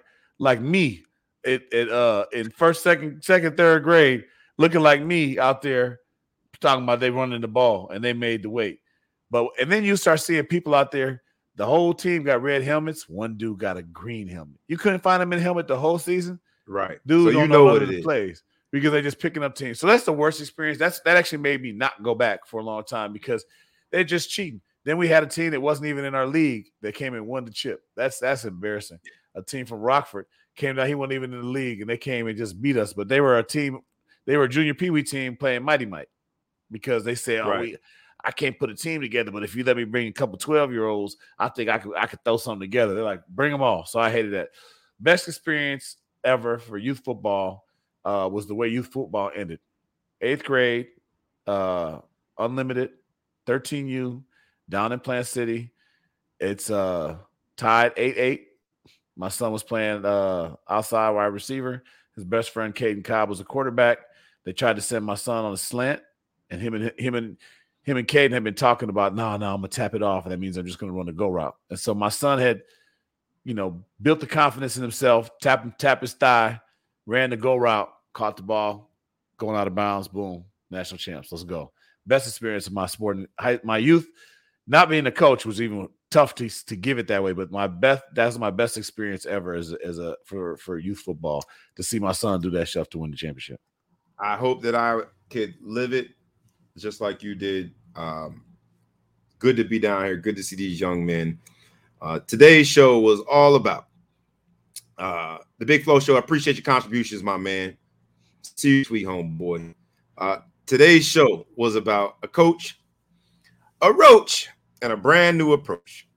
me in first, second, third grade. Looking like me out there talking about they running the ball and they made the weight. And then you start seeing people out there. The whole team got red helmets. One dude got a green helmet. You couldn't find him in helmet the whole season. Right. Dude, so you know what it is. Plays. because they're just picking up teams. So that's the worst experience. That actually made me not go back for a long time because they're just cheating. Then we had a team that wasn't even in our league that came and won the chip. That's embarrassing. A team from Rockford came down. He wasn't even in the league, and they came and just beat us. But they were a team. They were a junior Pee Wee team playing Mighty Mike because they said, I can't put a team together, but if you let me bring a couple 12-year-olds, I think I could throw something together. They're like, bring them all. So I hated that. Best experience ever for youth football was the way youth football ended. 8th grade, unlimited, 13U, down in Plant City. It's tied 8-8. My son was playing outside wide receiver. His best friend, Caden Cobb, was a quarterback. They tried to send my son on a slant, and him and Caden had been talking about, no, I'm going to tap it off, and that means I'm just going to run the go route. And so my son had, built the confidence in himself, tap his thigh, ran the go route, caught the ball, going out of bounds, boom, national champs, let's go. Best experience of my sport. My youth, not being a coach was even tough to give it that way, but that's my best experience ever for youth football, to see my son do that stuff to win the championship. I hope that I could live it just like you did. Good to be down here. Good to see these young men. Today's show was all about the Big Flow Show. I appreciate your contributions, my man. See you, sweet homeboy. Today's show was about a coach, a roach, and a brand new approach.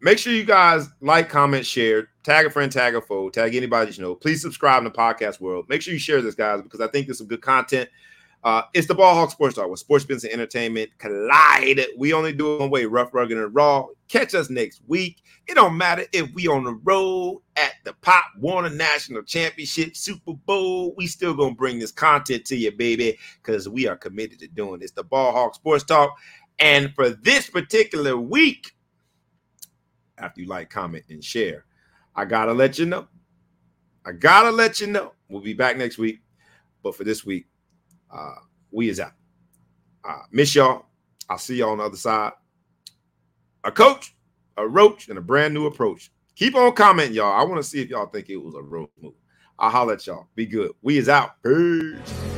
Make sure you guys like, comment, share, tag a friend, tag a foe, tag anybody that you know. Please subscribe to Podcast World. Make sure you share this, guys, because I think there's some good content. It's the Ballhawk Sports Talk with sports, business, and entertainment collide. We only do it one way, rough, rugged, and raw. Catch us next week. It don't matter if we on the road at the Pop Warner National Championship, Super Bowl. We still going to bring this content to you, baby, because we are committed to doing this. The Ballhawk Sports Talk. And for this particular week, after you like, comment, and share, I got to let you know. We'll be back next week. But for this week, we is out. Miss y'all. I'll see y'all on the other side. A coach, a roach, and a brand new approach. Keep on commenting, y'all. I want to see if y'all think it was a roach move. I'll holler at y'all. Be good. We is out. Peace.